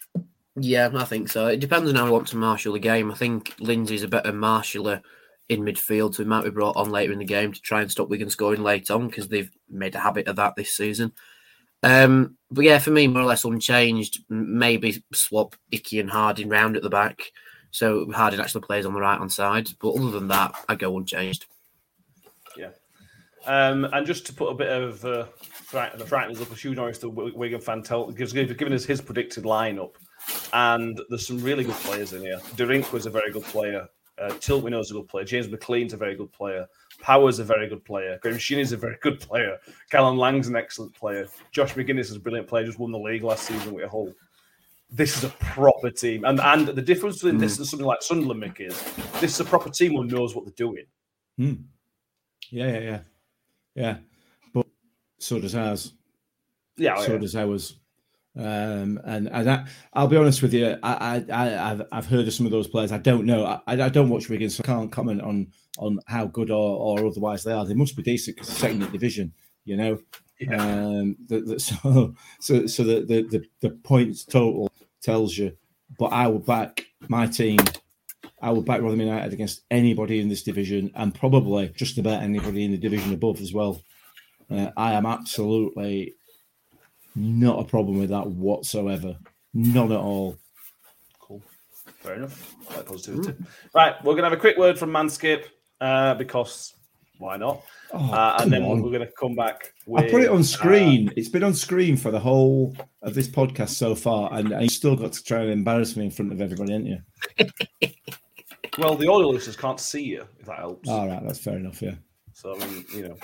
Yeah, I think so. It depends on how we want to marshal the game. I think Lindsay's a better marshaller in midfield, so he might be brought on later in the game to try and stop Wigan scoring late on because they've made a habit of that this season. Um, but yeah, for me, more or less unchanged. Maybe swap Icky and Harding round at the back, so Harding actually plays on the right-hand side. But other than that, I go unchanged. Yeah. Um, and just to put a bit of uh, fright- the frighteners up, as Hugh Norris, the Wigan fan, tell- gives giving us his predicted lineup. And there's some really good players in here. Derink was a very good player. Uh, Tiltwino's a good player. James McLean's a very good player. Power's a very good player. Graham Sheeney's a very good player. Callum Lang's an excellent player. Josh McGuinness is a brilliant player. Just won the league last season with a Hull. This is a proper team. And and the difference between mm. this and something like Sunderland, Mick, is this is a proper team who knows what they're doing. Mm. Yeah, yeah, yeah. Yeah. But so does ours. Yeah. So yeah. does ours. Um, and and I, I'll be honest with you, I, I, I've I've heard of some of those players. I don't know. I, I don't watch Wigan, so I can't comment on on how good or, or otherwise they are. They must be decent because it's second division, you know. Yeah. Um, the, the, so so so the, the, the, the points total tells you. But I will back my team. I will back Rotherham United against anybody in this division, and probably just about anybody in the division above as well. Uh, I am absolutely. Not a problem with that whatsoever. None at all. Cool. Fair enough. Quite positivity. Mm. Right, we're going to have a quick word from Manscaped uh, because why not? Oh, uh, and then on. we're going to come back with... I put it on screen. Uh, it's been on screen for the whole of this podcast so far, and, and you've still got to try and embarrass me in front of everybody, haven't you? Well, the audio listeners can't see you, if that helps. All right, that's fair enough, yeah. So, I mean, you know,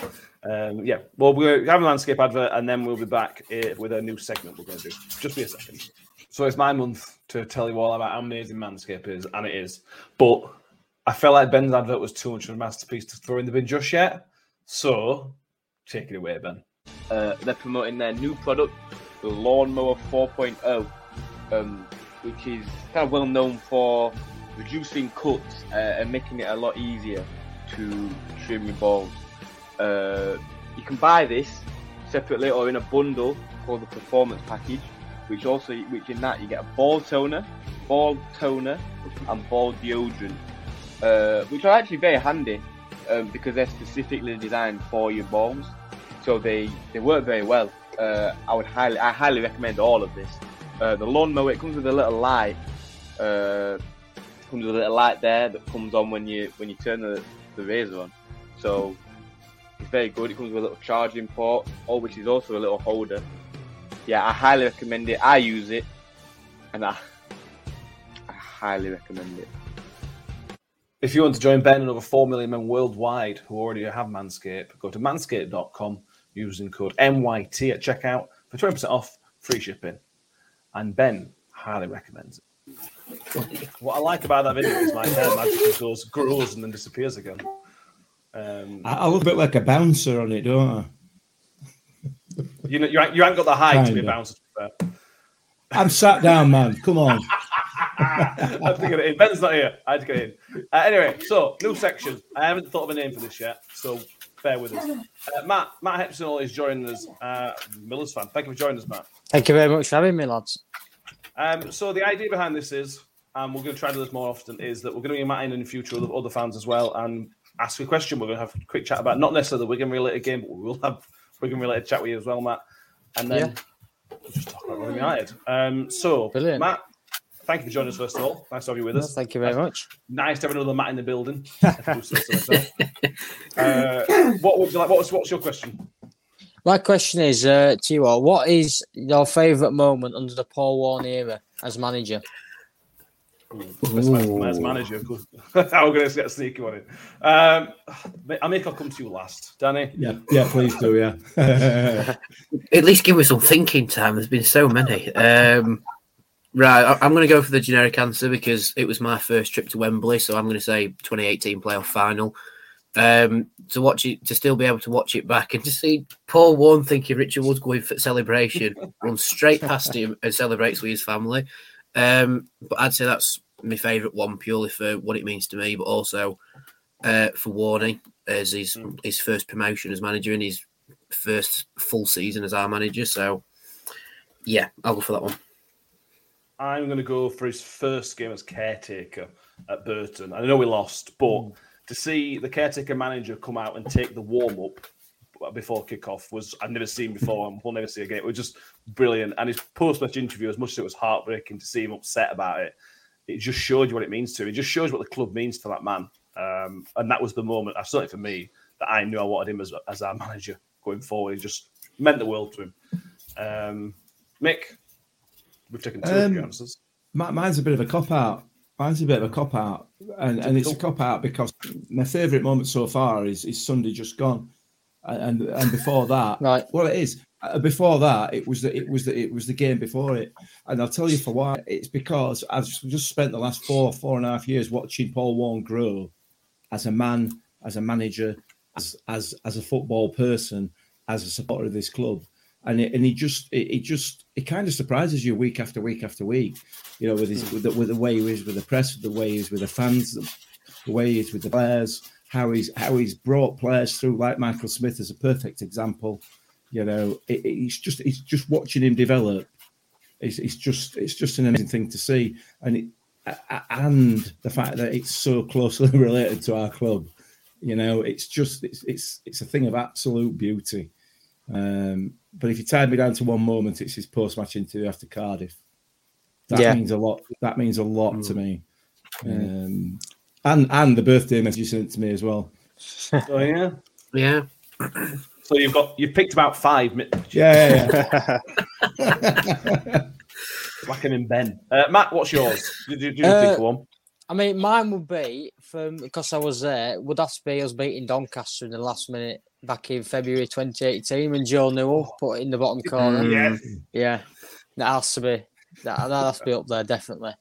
um, yeah. Well, we're having a landscape advert and then we'll be back uh, with a new segment we're going to do. Just be a second. So it's my month to tell you all about how amazing Manscaped is, and it is. But I felt like Ben's advert was too much of a masterpiece to throw in the bin just yet. So take it away, Ben. Uh, they're promoting their new product, the Lawnmower four point oh, um, which is kind of well known for reducing cuts uh, and making it a lot easier to trim your balls. Uh, you can buy this separately or in a bundle called the Performance Package, which also, which in that you get a ball toner, ball toner, and ball deodorant, uh, which are actually very handy um, because they're specifically designed for your balls, so they, they work very well. Uh, I would highly, I highly recommend all of this. Uh, the lawnmower, it comes with a little light, uh, comes with a little light there that comes on when you when you turn the the razor on, so it's very good. It comes with a little charging port, oh, which is also a little holder. Yeah, I highly recommend it. I use it, and I, I highly recommend it. If you want to join Ben and over four million men worldwide who already have Manscaped, go to manscaped dot com using code M Y T at checkout for twenty percent off, free shipping. And Ben highly recommends it. What I like about that video is my hair magically goes, grows and then disappears again. Um, I, I look a bit like a bouncer on it, don't I? You know, you, you ain't got the height Kinda. to be a bouncer. I'm sat down, man. Come on. I had to get it in. Ben's not here. I had to get it in. Uh, anyway, so new section. I haven't thought of a name for this yet, so bear with us. Uh, Matt Matt Hepsinall is joining us. Uh, Millers fan. Thank you for joining us, Matt. Thank you very much for having me, lads. Um, so the idea behind this is, and we're going to try to do this more often, is that we're going to be inviting in the future other, other fans as well and ask a question. We're going to have a quick chat about not necessarily the Wigan-related game, but we will have Wigan-related chat with you as well, Matt. And then yeah. we'll just talk about Rotherham United. Um, so, Brilliant. Matt, thank you for joining us, first of all. Nice to have you with us. Well, thank you very nice, much. Nice to have another Matt in the building. uh, what would you like? What's, what's your question? My question is uh, to you all, what is your favourite moment under the Paul Warne era as manager? Ooh, as manager, I'm going to get sneaky on it. Um, I make I'll come to you last, Danny. Yeah, yeah, please do. Yeah, at least give us some thinking time. There's been so many. Um, right, I'm going to go for the generic answer because it was my first trip to Wembley, so I'm going to say twenty eighteen playoff final. Um, to watch it, to still be able to watch it back, and to see Paul Warne thinking Richard Wood's going for celebration, runs straight past him and celebrates with his family. Um, but I'd say that's my favourite one purely for what it means to me, but also uh, for Warney as his mm. his first promotion as manager and his first full season as our manager. So, yeah, I'll go for that one. I'm going to go for his first game as caretaker at Burton. I know we lost, but to see the caretaker manager come out and take the warm-up before kickoff was I've never seen before and we'll never see again. It was just brilliant. And his post-match interview, as much as it was heartbreaking to see him upset about it, it just showed you what it means to him. It just shows what the club means to that man. Um, and that was the moment, certainly for me, that I knew I wanted him as as our manager going forward. It just meant the world to him. Um, Mick, we've taken two um, of your answers. Mine's a bit of a cop-out. Mine's a bit of a cop-out. And, and it's a cop-out because my favourite moment so far is, is Sunday just gone. And and before that, right. well, it is. Before that, it was that it was that it was the game before it. And I'll tell you for why. It's because I've just spent the last four four and a half years watching Paul Warne grow as a man, as a manager, as as as a football person, as a supporter of this club. And it, and he just it, it just it kind of surprises you week after week after week. You know, with his with the, with the way he is with the press, the way he is with the fans, the way he is with the players. How he's how he's brought players through, like Michael Smith is a perfect example. You know, it, it's just it's just watching him develop. It's, it's just it's just an amazing thing to see, and it, and the fact that it's so closely related to our club. You know, it's just it's it's it's a thing of absolute beauty. Um, but if you tie me down to one moment, it's his post-match interview after Cardiff. That yeah. means a lot. That means a lot mm. to me. Um, And and the birthday message you sent to me as well. Oh yeah, yeah. So you've got you picked about five. Yeah, yeah, yeah. Whacking in Ben. Uh, Matt, what's yours? Did you, did you uh, think of one? I mean, mine would be from because I was there. Would that be us beating Doncaster in the last minute back in February twenty eighteen when Joe Newell put it in the bottom corner? Yes. Yeah, that has to be that. That has to be up there definitely.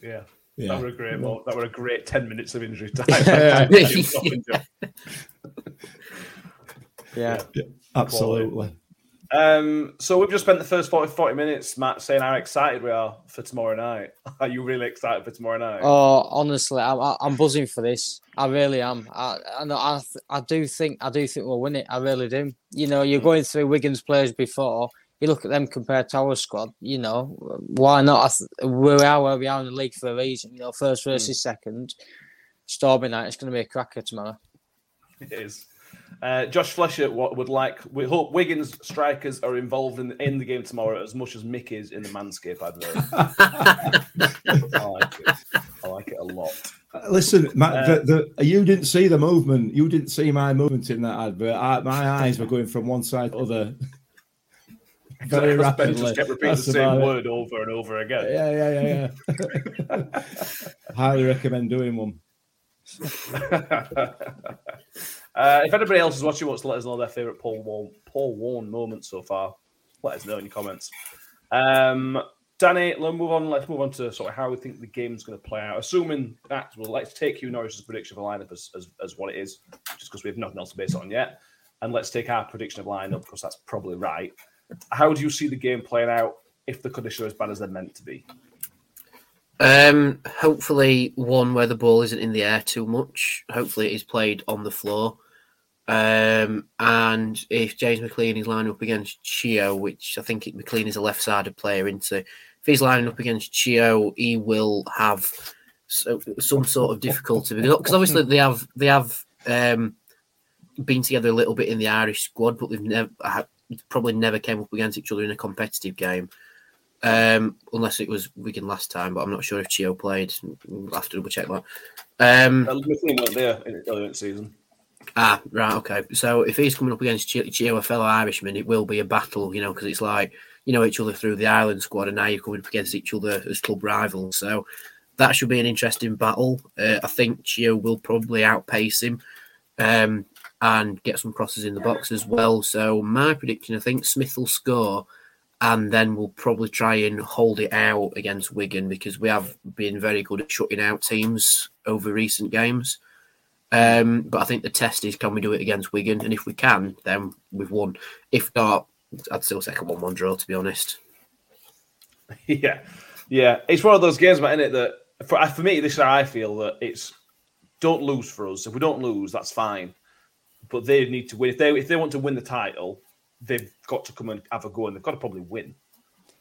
Yeah. Yeah. That were a great well, that were a great ten minutes of injury time. Yeah, yeah. yeah absolutely. Um, so we've just spent the first forty, forty minutes, Matt, saying how excited we are for tomorrow night. Are you really excited for tomorrow night? Oh, honestly, I'm, I'm buzzing for this. I really am. I I, I do think I do think we'll win it. I really do. You know, you're going through Wigan's players before. You look at them compared to our squad, you know, why not? I th- we are where we are in the league for a reason, you know, first versus mm. second. Stormy night, it's going to be a cracker tomorrow. It is. Uh, Josh Flesher would like, we hope Wigan's strikers are involved in, in the game tomorrow as much as Mick is in the Manscaped advert. I like it. I like it a lot. Listen, Matt, uh, the, the, you didn't see the movement. You didn't see my movement in that advert. I, my eyes were going from one side to the other. Very rapidly. Just kept repeating That's the same word over and over again. Yeah, yeah, yeah, yeah. Highly recommend doing one. uh, if anybody else is watching, wants to let us know their favourite Paul Warne, Paul Warne moment so far, let us know in your comments. Um, Danny, let's move on. Let's move on to sort of how we think the game's going to play out. Assuming that we'll let's take Hugh Norris's prediction of a lineup as, as as what it is, just because we have nothing else to base it on yet, and let's take our prediction of lineup because that's probably right. How do you see the game playing out if the conditions are as bad as they're meant to be? Um, hopefully one where the ball isn't in the air too much. Hopefully it is played on the floor. Um, and if James McLean is lining up against Chio, which I think it, McLean is a left-sided player, isn't he? If he's lining up against Chio, he will have so, some sort of difficulty. Because obviously they have they have um, been together a little bit in the Irish squad, but they've never... I, probably never came up against each other in a competitive game, um, unless it was Wigan last time. But I'm not sure if Chio played. We'll have to double check that. Um, uh, McLean weren't there in the season. Ah, right, okay. So if he's coming up against Chio, a fellow Irishman, it will be a battle, you know, because it's like, you know, each other through the Ireland squad, and now you're coming up against each other as club rivals. So that should be an interesting battle. Uh, I think Chio will probably outpace him um, and get some crosses in the box as well. So my prediction, I think Smith will score, and then we'll probably try and hold it out against Wigan, because we have been very good at shutting out teams over recent games. Um, but I think the test is, can we do it against Wigan? And if we can, then we've won. If not, I'd still take a one one draw, to be honest. Yeah. Yeah. It's one of those games, mate, isn't it? That for, for me, this is how I feel, that it's don't lose for us. If we don't lose, that's fine. But they need to win. If they if they want to win the title, they've got to come and have a go, and they've got to probably win.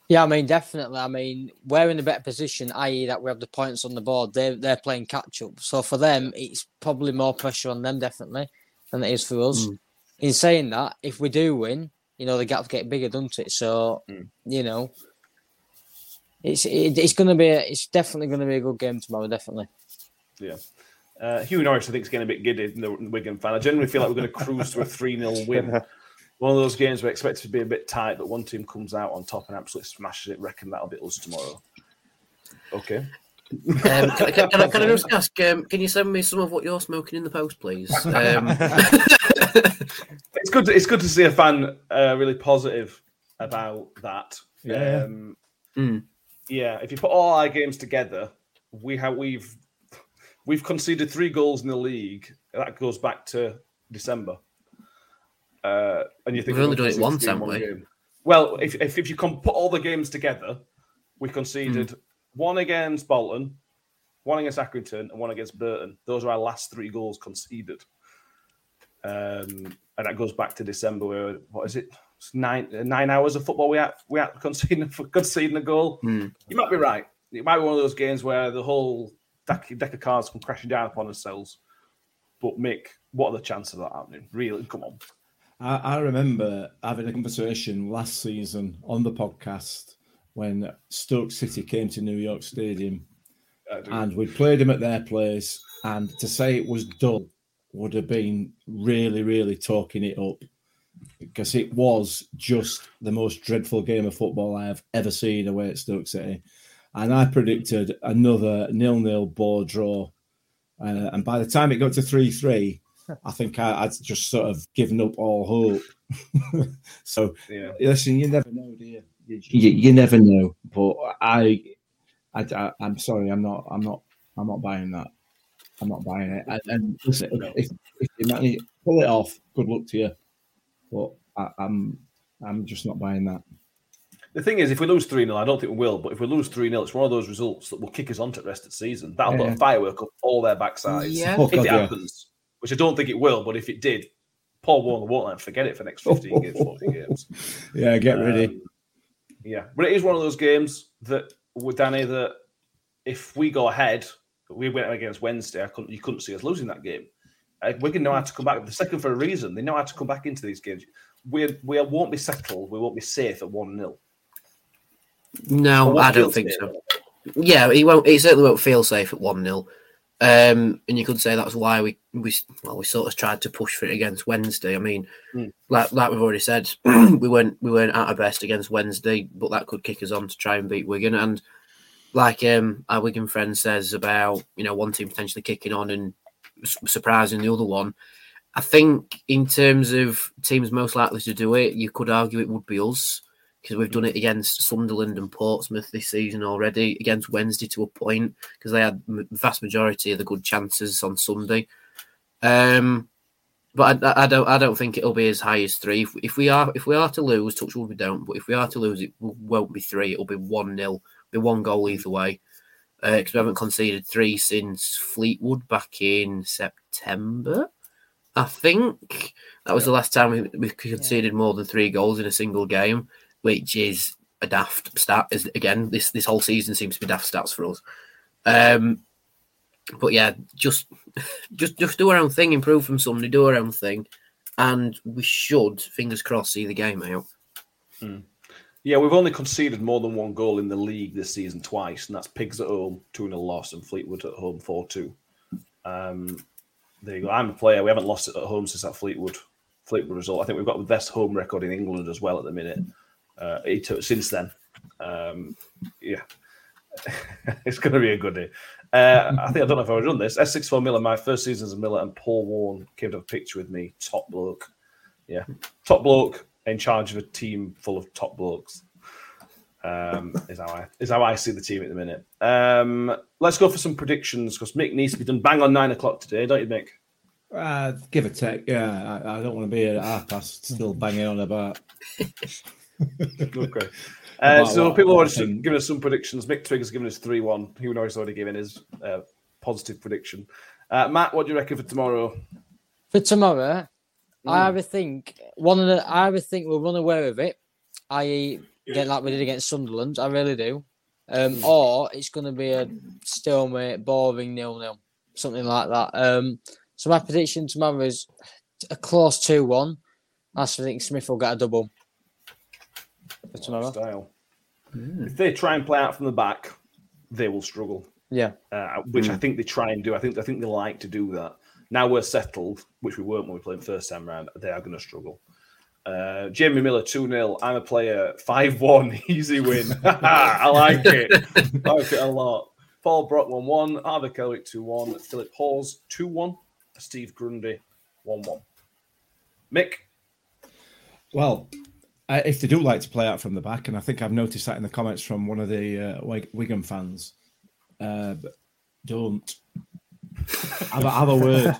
Yeah, I mean, definitely. I mean, we're in a better position, that is that we have the points on the board. They're, they're playing catch-up. So for them, it's probably more pressure on them, definitely, than it is for us. Mm. In saying that, if we do win, you know, the gaps get bigger, doesn't it? So, mm. you know, it's it, it's going to be, a, it's definitely going to be a good game tomorrow, definitely. Yeah. Uh, Hugh Norris, I think, is getting a bit giddy, the Wigan fan. I generally feel like we're going to cruise to a three nil win. One of those games we expect to be a bit tight, but one team comes out on top and absolutely smashes it. Reckon that'll be us tomorrow. Okay. Um, can, can, can, I, can I just ask, um, can you send me some of what you're smoking in the post, please? Um... it's good to, it's good to see a fan uh, really positive about that. Yeah. Um, mm. Yeah, if you put all our games together, we have, we've we've conceded three goals in the league. That goes back to December. Uh, and you think we've only done it once, haven't we? Game. Well, if, if if you can put all the games together, we conceded mm. one against Bolton, one against Accrington, and one against Burton. Those are our last three goals conceded, um, and that goes back to December. Where what is it? It's nine nine hours of football we had we had conceding conceding a goal. Mm. You might be right. It might be one of those games where the whole deck, deck of cards come crashing down upon ourselves. But Mick, what are the chances of that happening? Really, come on. I remember having a conversation last season on the podcast when Stoke City came to New York Stadium and we played them at their place, and to say it was dull would have been really, really talking it up, because it was just the most dreadful game of football I have ever seen away at Stoke City. And I predicted another nil-nil ball draw. Uh, and by the time it got to three three, I think I, I'd just sort of given up all hope. So, yeah. Listen, you never know, do you? You, you, you never know. But I, I, I, I'm sorry, I'm not, I'm not, I'm not buying that. I'm not buying it. And, and listen, no. if, if you manage to pull it off, good luck to you. But I, I'm, I'm just not buying that. The thing is, if we lose three nil, I don't think we will. But if we lose three nil, it's one of those results that will kick us on to the rest of the season. That'll yeah. put a firework up all their backsides yeah. oh, if God, it happens. Yeah. Which I don't think it will, but if it did, Paul Warne won't let him forget it for the next fifteen games, forty games. Yeah, get ready. Um, yeah, but it is one of those games that, with Danny, that if we go ahead, we went against Wednesday, I couldn't, you couldn't see us losing that game. Uh, Wigan know how to come back. The second for a reason. They know how to come back into these games. We we won't be settled. We won't be safe at one nil. No, I don't think so. Yeah, he won't. He certainly won't feel safe at one nil. Um, and you could say that's why we we well, we sort of tried to push for it against Wednesday. I mean, mm. like like we've already said, we weren't we weren't at our best against Wednesday, but that could kick us on to try and beat Wigan. And like um, our Wigan friend says about, you know, one team potentially kicking on and su- surprising the other one. I think in terms of teams most likely to do it, you could argue it would be us, because we've done it against Sunderland and Portsmouth this season already, against Wednesday to a point, because they had the vast majority of the good chances on Sunday. Um, but I, I don't, I don't think it'll be as high as three. If, if we are, if we are to lose, touch wood we don't. But if we are to lose, it won't be three. It'll be one nil. Be one goal either way, because uh, we haven't conceded three since Fleetwood back in September. I think that was yeah. the last time we, we conceded more than three goals in a single game, which is a daft stat. Is again, this this whole season seems to be daft stats for us. Um, but yeah, just just just do our own thing, improve from somebody, do our own thing, and we should, fingers crossed, see the game out. Mm. Yeah, we've only conceded more than one goal in the league this season twice, and that's Pigs at home, two nil loss, and Fleetwood at home, four two. Um, There you go. I'm a player. We haven't lost it at home since that Fleetwood Fleetwood result. I think we've got the best home record in England as well at the minute. Uh, he took since then. Um, yeah, it's going to be a good day. Uh, I think I don't know if I've done this. S sixty-four Miller, my first season as a Miller, and Paul Warne came to have a picture with me. Top bloke, yeah, top bloke in charge of a team full of top blokes. Um, is how I is how I see the team at the minute. Um, let's go for some predictions because Mick needs to be done bang on nine o'clock today, don't you, Mick? Uh, give or take, yeah. I, I don't want to be here at half past still banging on about. Okay. Uh, so what, people are just giving us some predictions. Mick Twigg has given us three one. Hugh Norris already given his uh, positive prediction. Uh, Matt, what do you reckon for tomorrow? For tomorrow, mm. I either think one of the, I either think we'll run away with it, that is, get like we did against Sunderland. I really do. Um, or it's going to be a stalemate, boring nil-nil, something like that. Um, so my prediction tomorrow is a close two one. I still think Smith will get a double. For tomorrow. Style. Mm. If they try and play out from the back, they will struggle. Yeah, uh, which mm. I think they try and do. I think I think they like to do that. Now we're settled, which we weren't when we played the first time round. They are going to struggle. Uh, Jamie Miller two nil. I'm a player five one. Easy win. I like it. I like it a lot. Paul Brock one one. Arthur Kelwick two one. Philip Hawes two one. Steve Grundy one one. Mick. Well, uh, if they do like to play out from the back, and I think I've noticed that in the comments from one of the uh, Wig- Wigan fans, uh, don't have, a, have a word.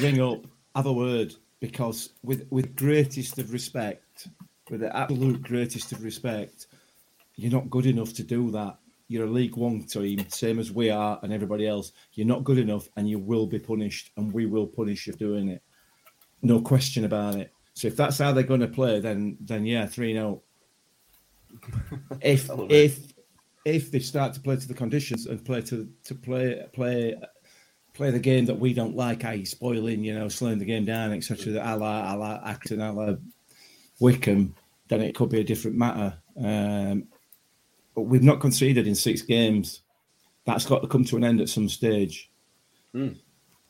Ring up. Have a word. Because with, with greatest of respect, with the absolute greatest of respect, you're not good enough to do that. You're a League One team, same as we are and everybody else. You're not good enough and you will be punished and we will punish you doing it. No question about it. So if that's how they're going to play, then then yeah, three nil. If if it. if they start to play to the conditions and play to to play play... play the game that we don't like, i e spoiling, you know, slowing the game down, et cetera, a la, a la Acton, a la Wickham, then it could be a different matter. Um, but we've not conceded in six games. That's got to come to an end at some stage, mm.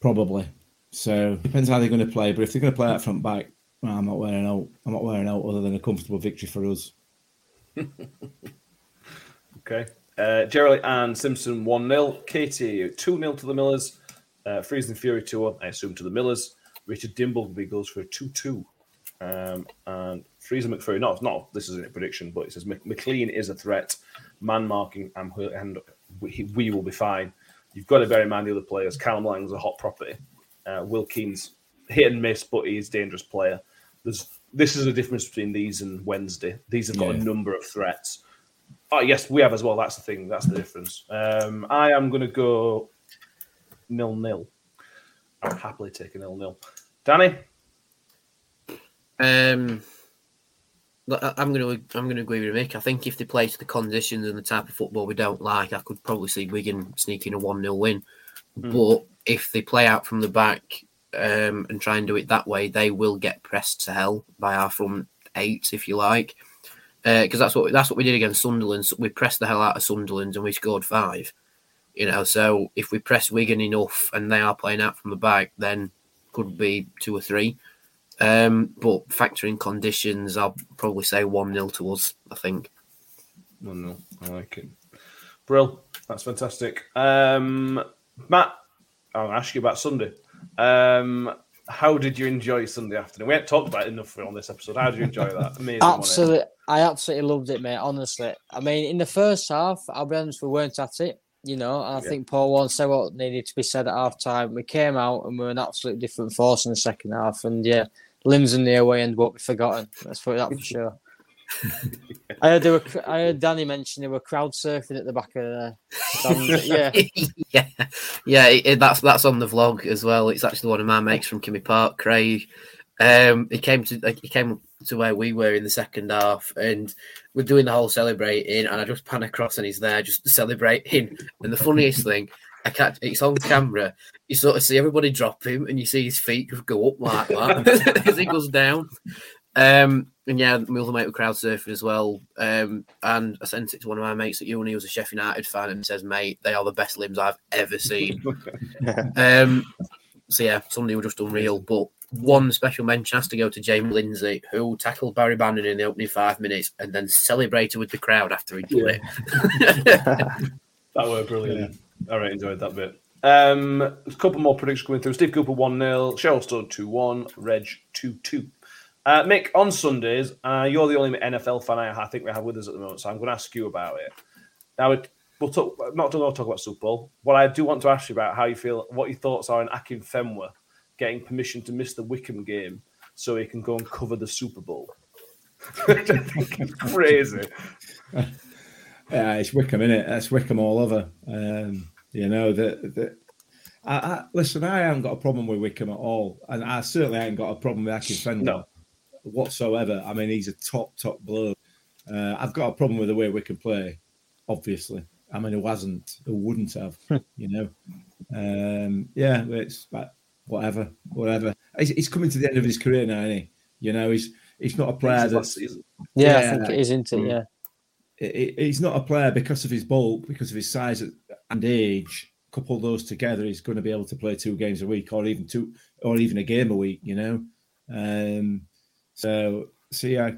probably. So depends how they're going to play. But if they're going to play out front back, well, I'm not wearing out. I'm not wearing out other than a comfortable victory for us. Okay. Uh, Gerald and Simpson one nil. Katie two nil to the Millers. Uh, Freeze and Fury two one, I assume, to the Millers. Richard Dimbleby goes for a two two. Um, and Freeze and McFurry, no, it's not, this isn't a prediction, but it says McLean is a threat, man marking, and, and we, we will be fine. You've got to bear in mind the other players. Callum Lang's a hot property. Uh, Wilkins, hit and miss, but he's a dangerous player. There's, this is the difference between these and Wednesday. These have got yeah. a number of threats. Oh, yes, we have as well. That's the thing. That's the difference. Um, I am going to go nil nil. I'll happily take a nil nil. Danny, um, I'm going to I'm going to agree with Mick. I think if they play to the conditions and the type of football we don't like, I could probably see Wigan sneaking a one nil win. Mm. But if they play out from the back um, and try and do it that way, they will get pressed to hell by our front eight, if you like, because uh, that's what that's what we did against Sunderland. We pressed the hell out of Sunderland and we scored five. You know, so if we press Wigan enough and they are playing out from the back, then could be two or three. Um, but factoring conditions, I'll probably say one nil to us, I think. one nil, I like it. Brill, that's fantastic. Um, Matt, I'll ask you about Sunday. Um, how did you enjoy Sunday afternoon? We haven't talked about it enough on this episode. How did you enjoy that? Amazing. Absolutely, I absolutely loved it, mate, honestly. I mean, in the first half, I'll be honest, we weren't at it. You know, I yeah. think Paul Warne said what needed to be said at half-time. We came out and we were an absolute different force in the second half. And, yeah, limbs in the away end won't be forgotten. That's for that for sure. yeah. I, heard they were, I heard Danny mention they were crowd surfing at the back of the stands. yeah. yeah. Yeah, it, that's that's on the vlog as well. It's actually one of my mates from Kimmy Park, Craig. Um, he came to he came to where we were in the second half, and we're doing the whole celebrating, and I just pan across, and he's there just celebrating. And the funniest thing, I can't, it's on camera. You sort of see everybody drop him, and you see his feet go up like that as he goes down. Um, and yeah, my other mate was crowd surfing as well. Um, and I sent it to one of my mates at uni, who was a Sheffield United fan, and says, "Mate, they are the best limbs I've ever seen." um. so yeah, Sunday were just unreal. But one special mention has to go to James Lindsay, who tackled Barry Bannon in the opening five minutes and then celebrated with the crowd after he'd done yeah. it. That were brilliant. Yeah. I really enjoyed that bit. Um, a couple more predictions coming through. Steve Cooper one nil, Cheryl Studd two one, Reg two two. Uh, Mick, on Sundays, uh, you're the only N F L fan I think we have with us at the moment, so I'm going to ask you about it. Now, it, we'll talk, not to talk about Super Bowl. What I do want to ask you about how you feel, what your thoughts are on Akinfenwa getting permission to miss the Wickham game so he can go and cover the Super Bowl. Which I think is crazy. Yeah, it's Wickham, isn't it? That's Wickham all over. Um, you know, the, the, I, I, listen, I haven't got a problem with Wickham at all, and I certainly haven't got a problem with Akinfenwa. No. Whatsoever. I mean, he's a top, top bloke. Uh, I've got a problem with the way we can play, obviously. I mean, who hasn't? Who wouldn't have? You know? Um, yeah, it's whatever, whatever. He's, he's coming to the end of his career now, isn't he? You know, he's he's not a player that's... Yeah, yeah, I think it is, isn't it? Yeah. It, it, he's not a player because of his bulk, because of his size and age. Couple those together, he's going to be able to play two games a week or even two, or even a game a week, you know? Um So, see, I,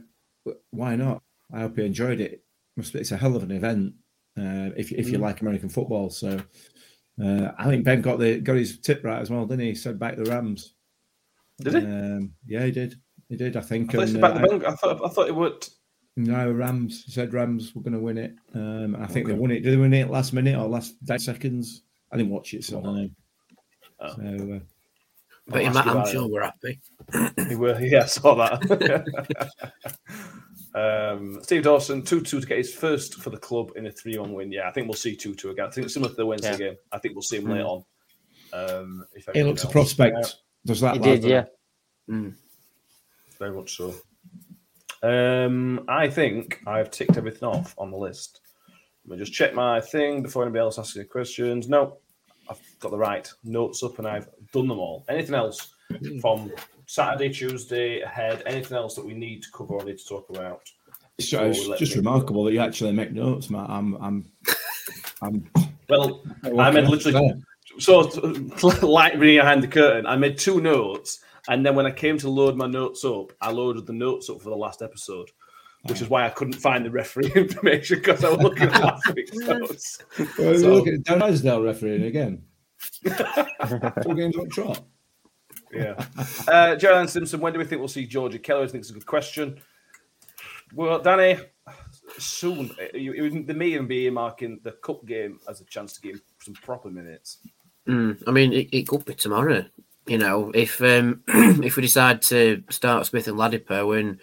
why not? I hope you enjoyed it. It's a hell of an event uh, if if you mm. like American football. So, uh, I think Ben got the got his tip right as well, didn't he? He said back the Rams. Did he? Um, yeah, he did. He did. I think. I thought, and, uh, the I, I thought, I thought it would. No, Rams. He said Rams were going to win it. Um, I think okay. they won it. Did they win it last minute or last ten seconds? I didn't watch it, so I don't know. Oh. So. Uh, But him, I'm sure it. We're happy. He will, yeah, I saw that. um, Steve Dawson, two two to get his first for the club in a three one win. Yeah, I think we'll see two two again. I think similar to the Wednesday yeah. game. I think we'll see him mm. later on. Um, if he looks else. A prospect. Yeah. Does that? He did, yeah. Mm. Very much so. Um, I think I've ticked everything off on the list. Let me just check my thing before anybody else asks any questions. No. I've got the right notes up and I've done them all. Anything else from Saturday, Tuesday ahead? Anything else that we need to cover or need to talk about? It's just, just remarkable go. That you actually make notes, Matt. I'm, I'm, I'm. Well, I made literally so like reading behind the curtain. I made two notes, and then when I came to load my notes up, I loaded the notes up for the last episode. Which is why I couldn't find the referee information because I was looking at last week's notes. Well, so. We were looking at Dan Isdale refereeing again. Two games on trot. Yeah. Uh, Geraldine Simpson, when do we think we'll see Georgie Kelly? I think it's a good question. Well, Danny, soon. It, it may even be marking the cup game as a chance to give some proper minutes. Mm, I mean, it, it could be tomorrow. You know, if um, if we decide to start Smith and Ladipo and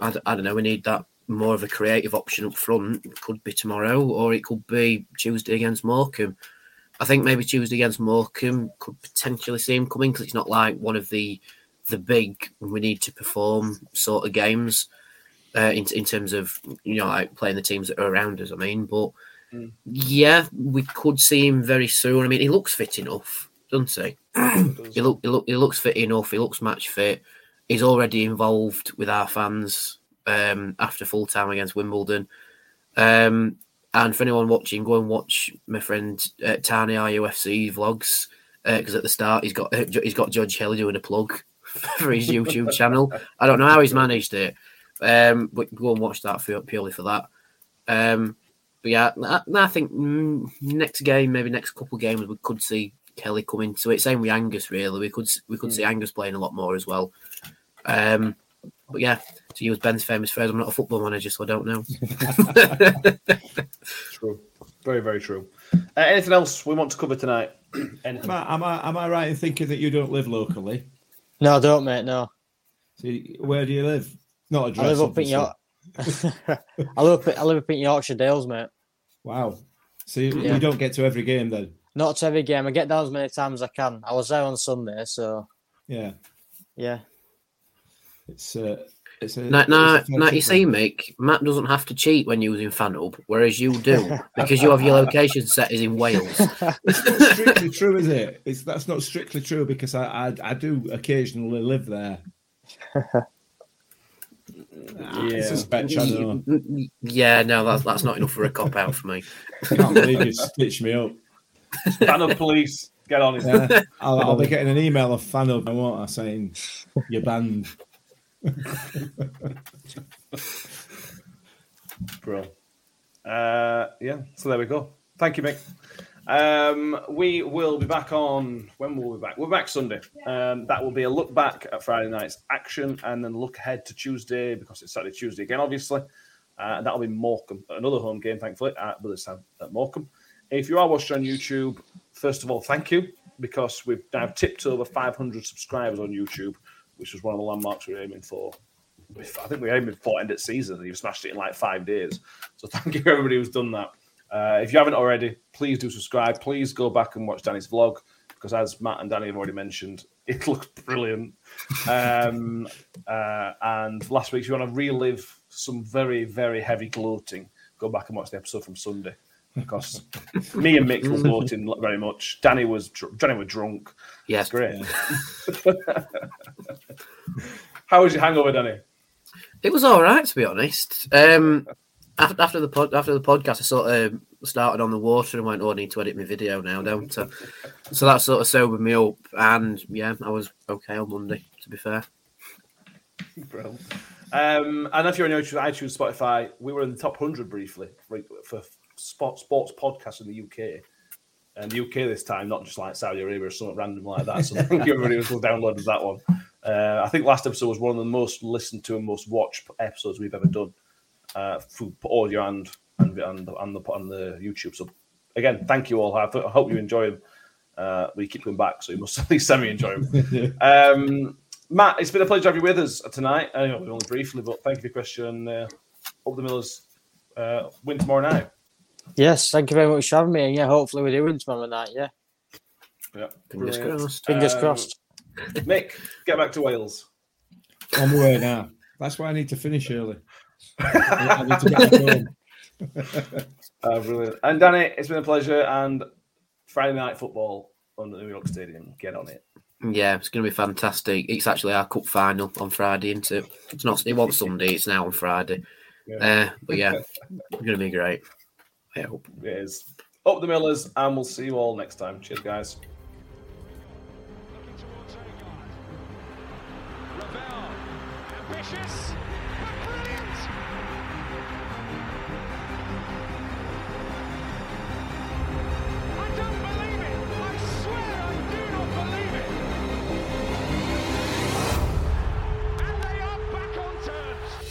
I, I don't know, we need that more of a creative option up front. It could be tomorrow or it could be Tuesday against Morecambe. I think maybe Tuesday against Morecambe could potentially see him coming because it's not like one of the the big we need to perform sort of games uh, in, in terms of, you know, like playing the teams that are around us, I mean. But mm. yeah, we could see him very soon. I mean, he looks fit enough, doesn't he? he, look, he, look, he looks fit enough, he looks match fit. He's already involved with our fans um, after full time against Wimbledon. Um, and for anyone watching, go and watch my friend uh, Tani R U F C vlogs because uh, at the start he's got uh, he's got George Kelly doing a plug for his YouTube channel. I don't know how he's managed it, um, but go and watch that for, purely for that. Um, but yeah, I, I think mm, next game, maybe next couple of games, we could see Kelly come into it. Same with Angus, really. We could we could mm. see Angus playing a lot more as well. Um, but yeah, to use Ben's famous phrase, I'm not a football manager, so I don't know. True, very, very true. Uh, anything else we want to cover tonight? Am I, am I am I right in thinking that you don't live locally? No, I don't, mate. No. So where do you live? Not a dress, I live up in York. I live up, I live up in Yorkshire Dales, mate. Wow. So you, yeah. you don't get to every game then? Not to every game. I get down as many times as I can. I was there on Sunday, so yeah, yeah. It's uh, it's a now, now, it's a now you see, Mick, Matt doesn't have to cheat when using FanHub, whereas you do because you have your location set as in Wales. It's not strictly true, is it? It's that's not strictly true because I I, I do occasionally live there. Nah, yeah. Bench, yeah, no, that's that's not enough for a cop out for me. I can't believe you stitched me up. Stand up, police. Get on it. Yeah. I'll, I'll be getting an email of fan of, won't I, saying you're banned. Bro. Uh, yeah, so there we go. Thank you, Mick. Um, we will be back on... When will we be back? We're back Sunday. Um, that will be a look back at Friday night's action and then look ahead to Tuesday, because it's Saturday, Tuesday again, obviously. Uh, and that'll be Morecambe, another home game, thankfully, at, but this time at Morecambe. If you are watching on YouTube, first of all, thank you, because we've now tipped over five hundred subscribers on YouTube, which was one of the landmarks we were aiming for. I think we were aiming for end of season, and you've smashed it in like five days. So thank you, everybody who's done that. Uh, if you haven't already, please do subscribe. Please go back and watch Danny's vlog, because as Matt and Danny have already mentioned, it looks brilliant. Um, uh, and last week, if you want to relive some very, very heavy gloating, go back and watch the episode from Sunday, because me and Mick were gloating very much. Danny was dr- Danny was drunk. Yeah. It's great. Yeah. How was your hangover, Danny? It was all right, to be honest. Um, after, after the pod, after the podcast, I sort of started on the water and went, "Oh, I need to edit my video now, don't I?" So that sort of sobered me up, and yeah, I was okay on Monday, to be fair. Brilliant. Um, and if you're on iTunes, Spotify, we were in the top one hundred briefly for sports, sports podcasts in the U K. And the U K this time, not just like Saudi Arabia or something random like that. So thank you, everybody who downloaded that one. Uh, I think last episode was one of the most listened to and most watched episodes we've ever done uh, for audio and and, and, and, the, and the YouTube. So again, thank you all. I, th- I hope you enjoy them. Uh, we keep them back, so you must at least semi-enjoy them. um, Matt, it's been a pleasure to have you with us tonight. I know only briefly, but thank you for your question. Uh, hope the Millers uh, win tomorrow night. Yes, thank you very much for having me. And yeah, hopefully we do win tomorrow night. Yeah. Yeah. Fingers brilliant. crossed. Fingers um, crossed. Mick, get back to Wales. I'm away now. That's why I need to finish early. I need to get back home. uh, brilliant. And Danny, it's been a pleasure. And Friday night football on the New York Stadium. Get on it. Yeah, it's going to be fantastic. It's actually our cup final on Friday, isn't it? It's not. It wasn't Sunday. It's now on Friday. Yeah. Uh, but yeah, it's going to be great. I hope it is. Up the Millers, and we'll see you all next time. Cheers, guys. Ambitious, but brilliant. I don't believe it. I swear I do not believe it. And they are back on turf.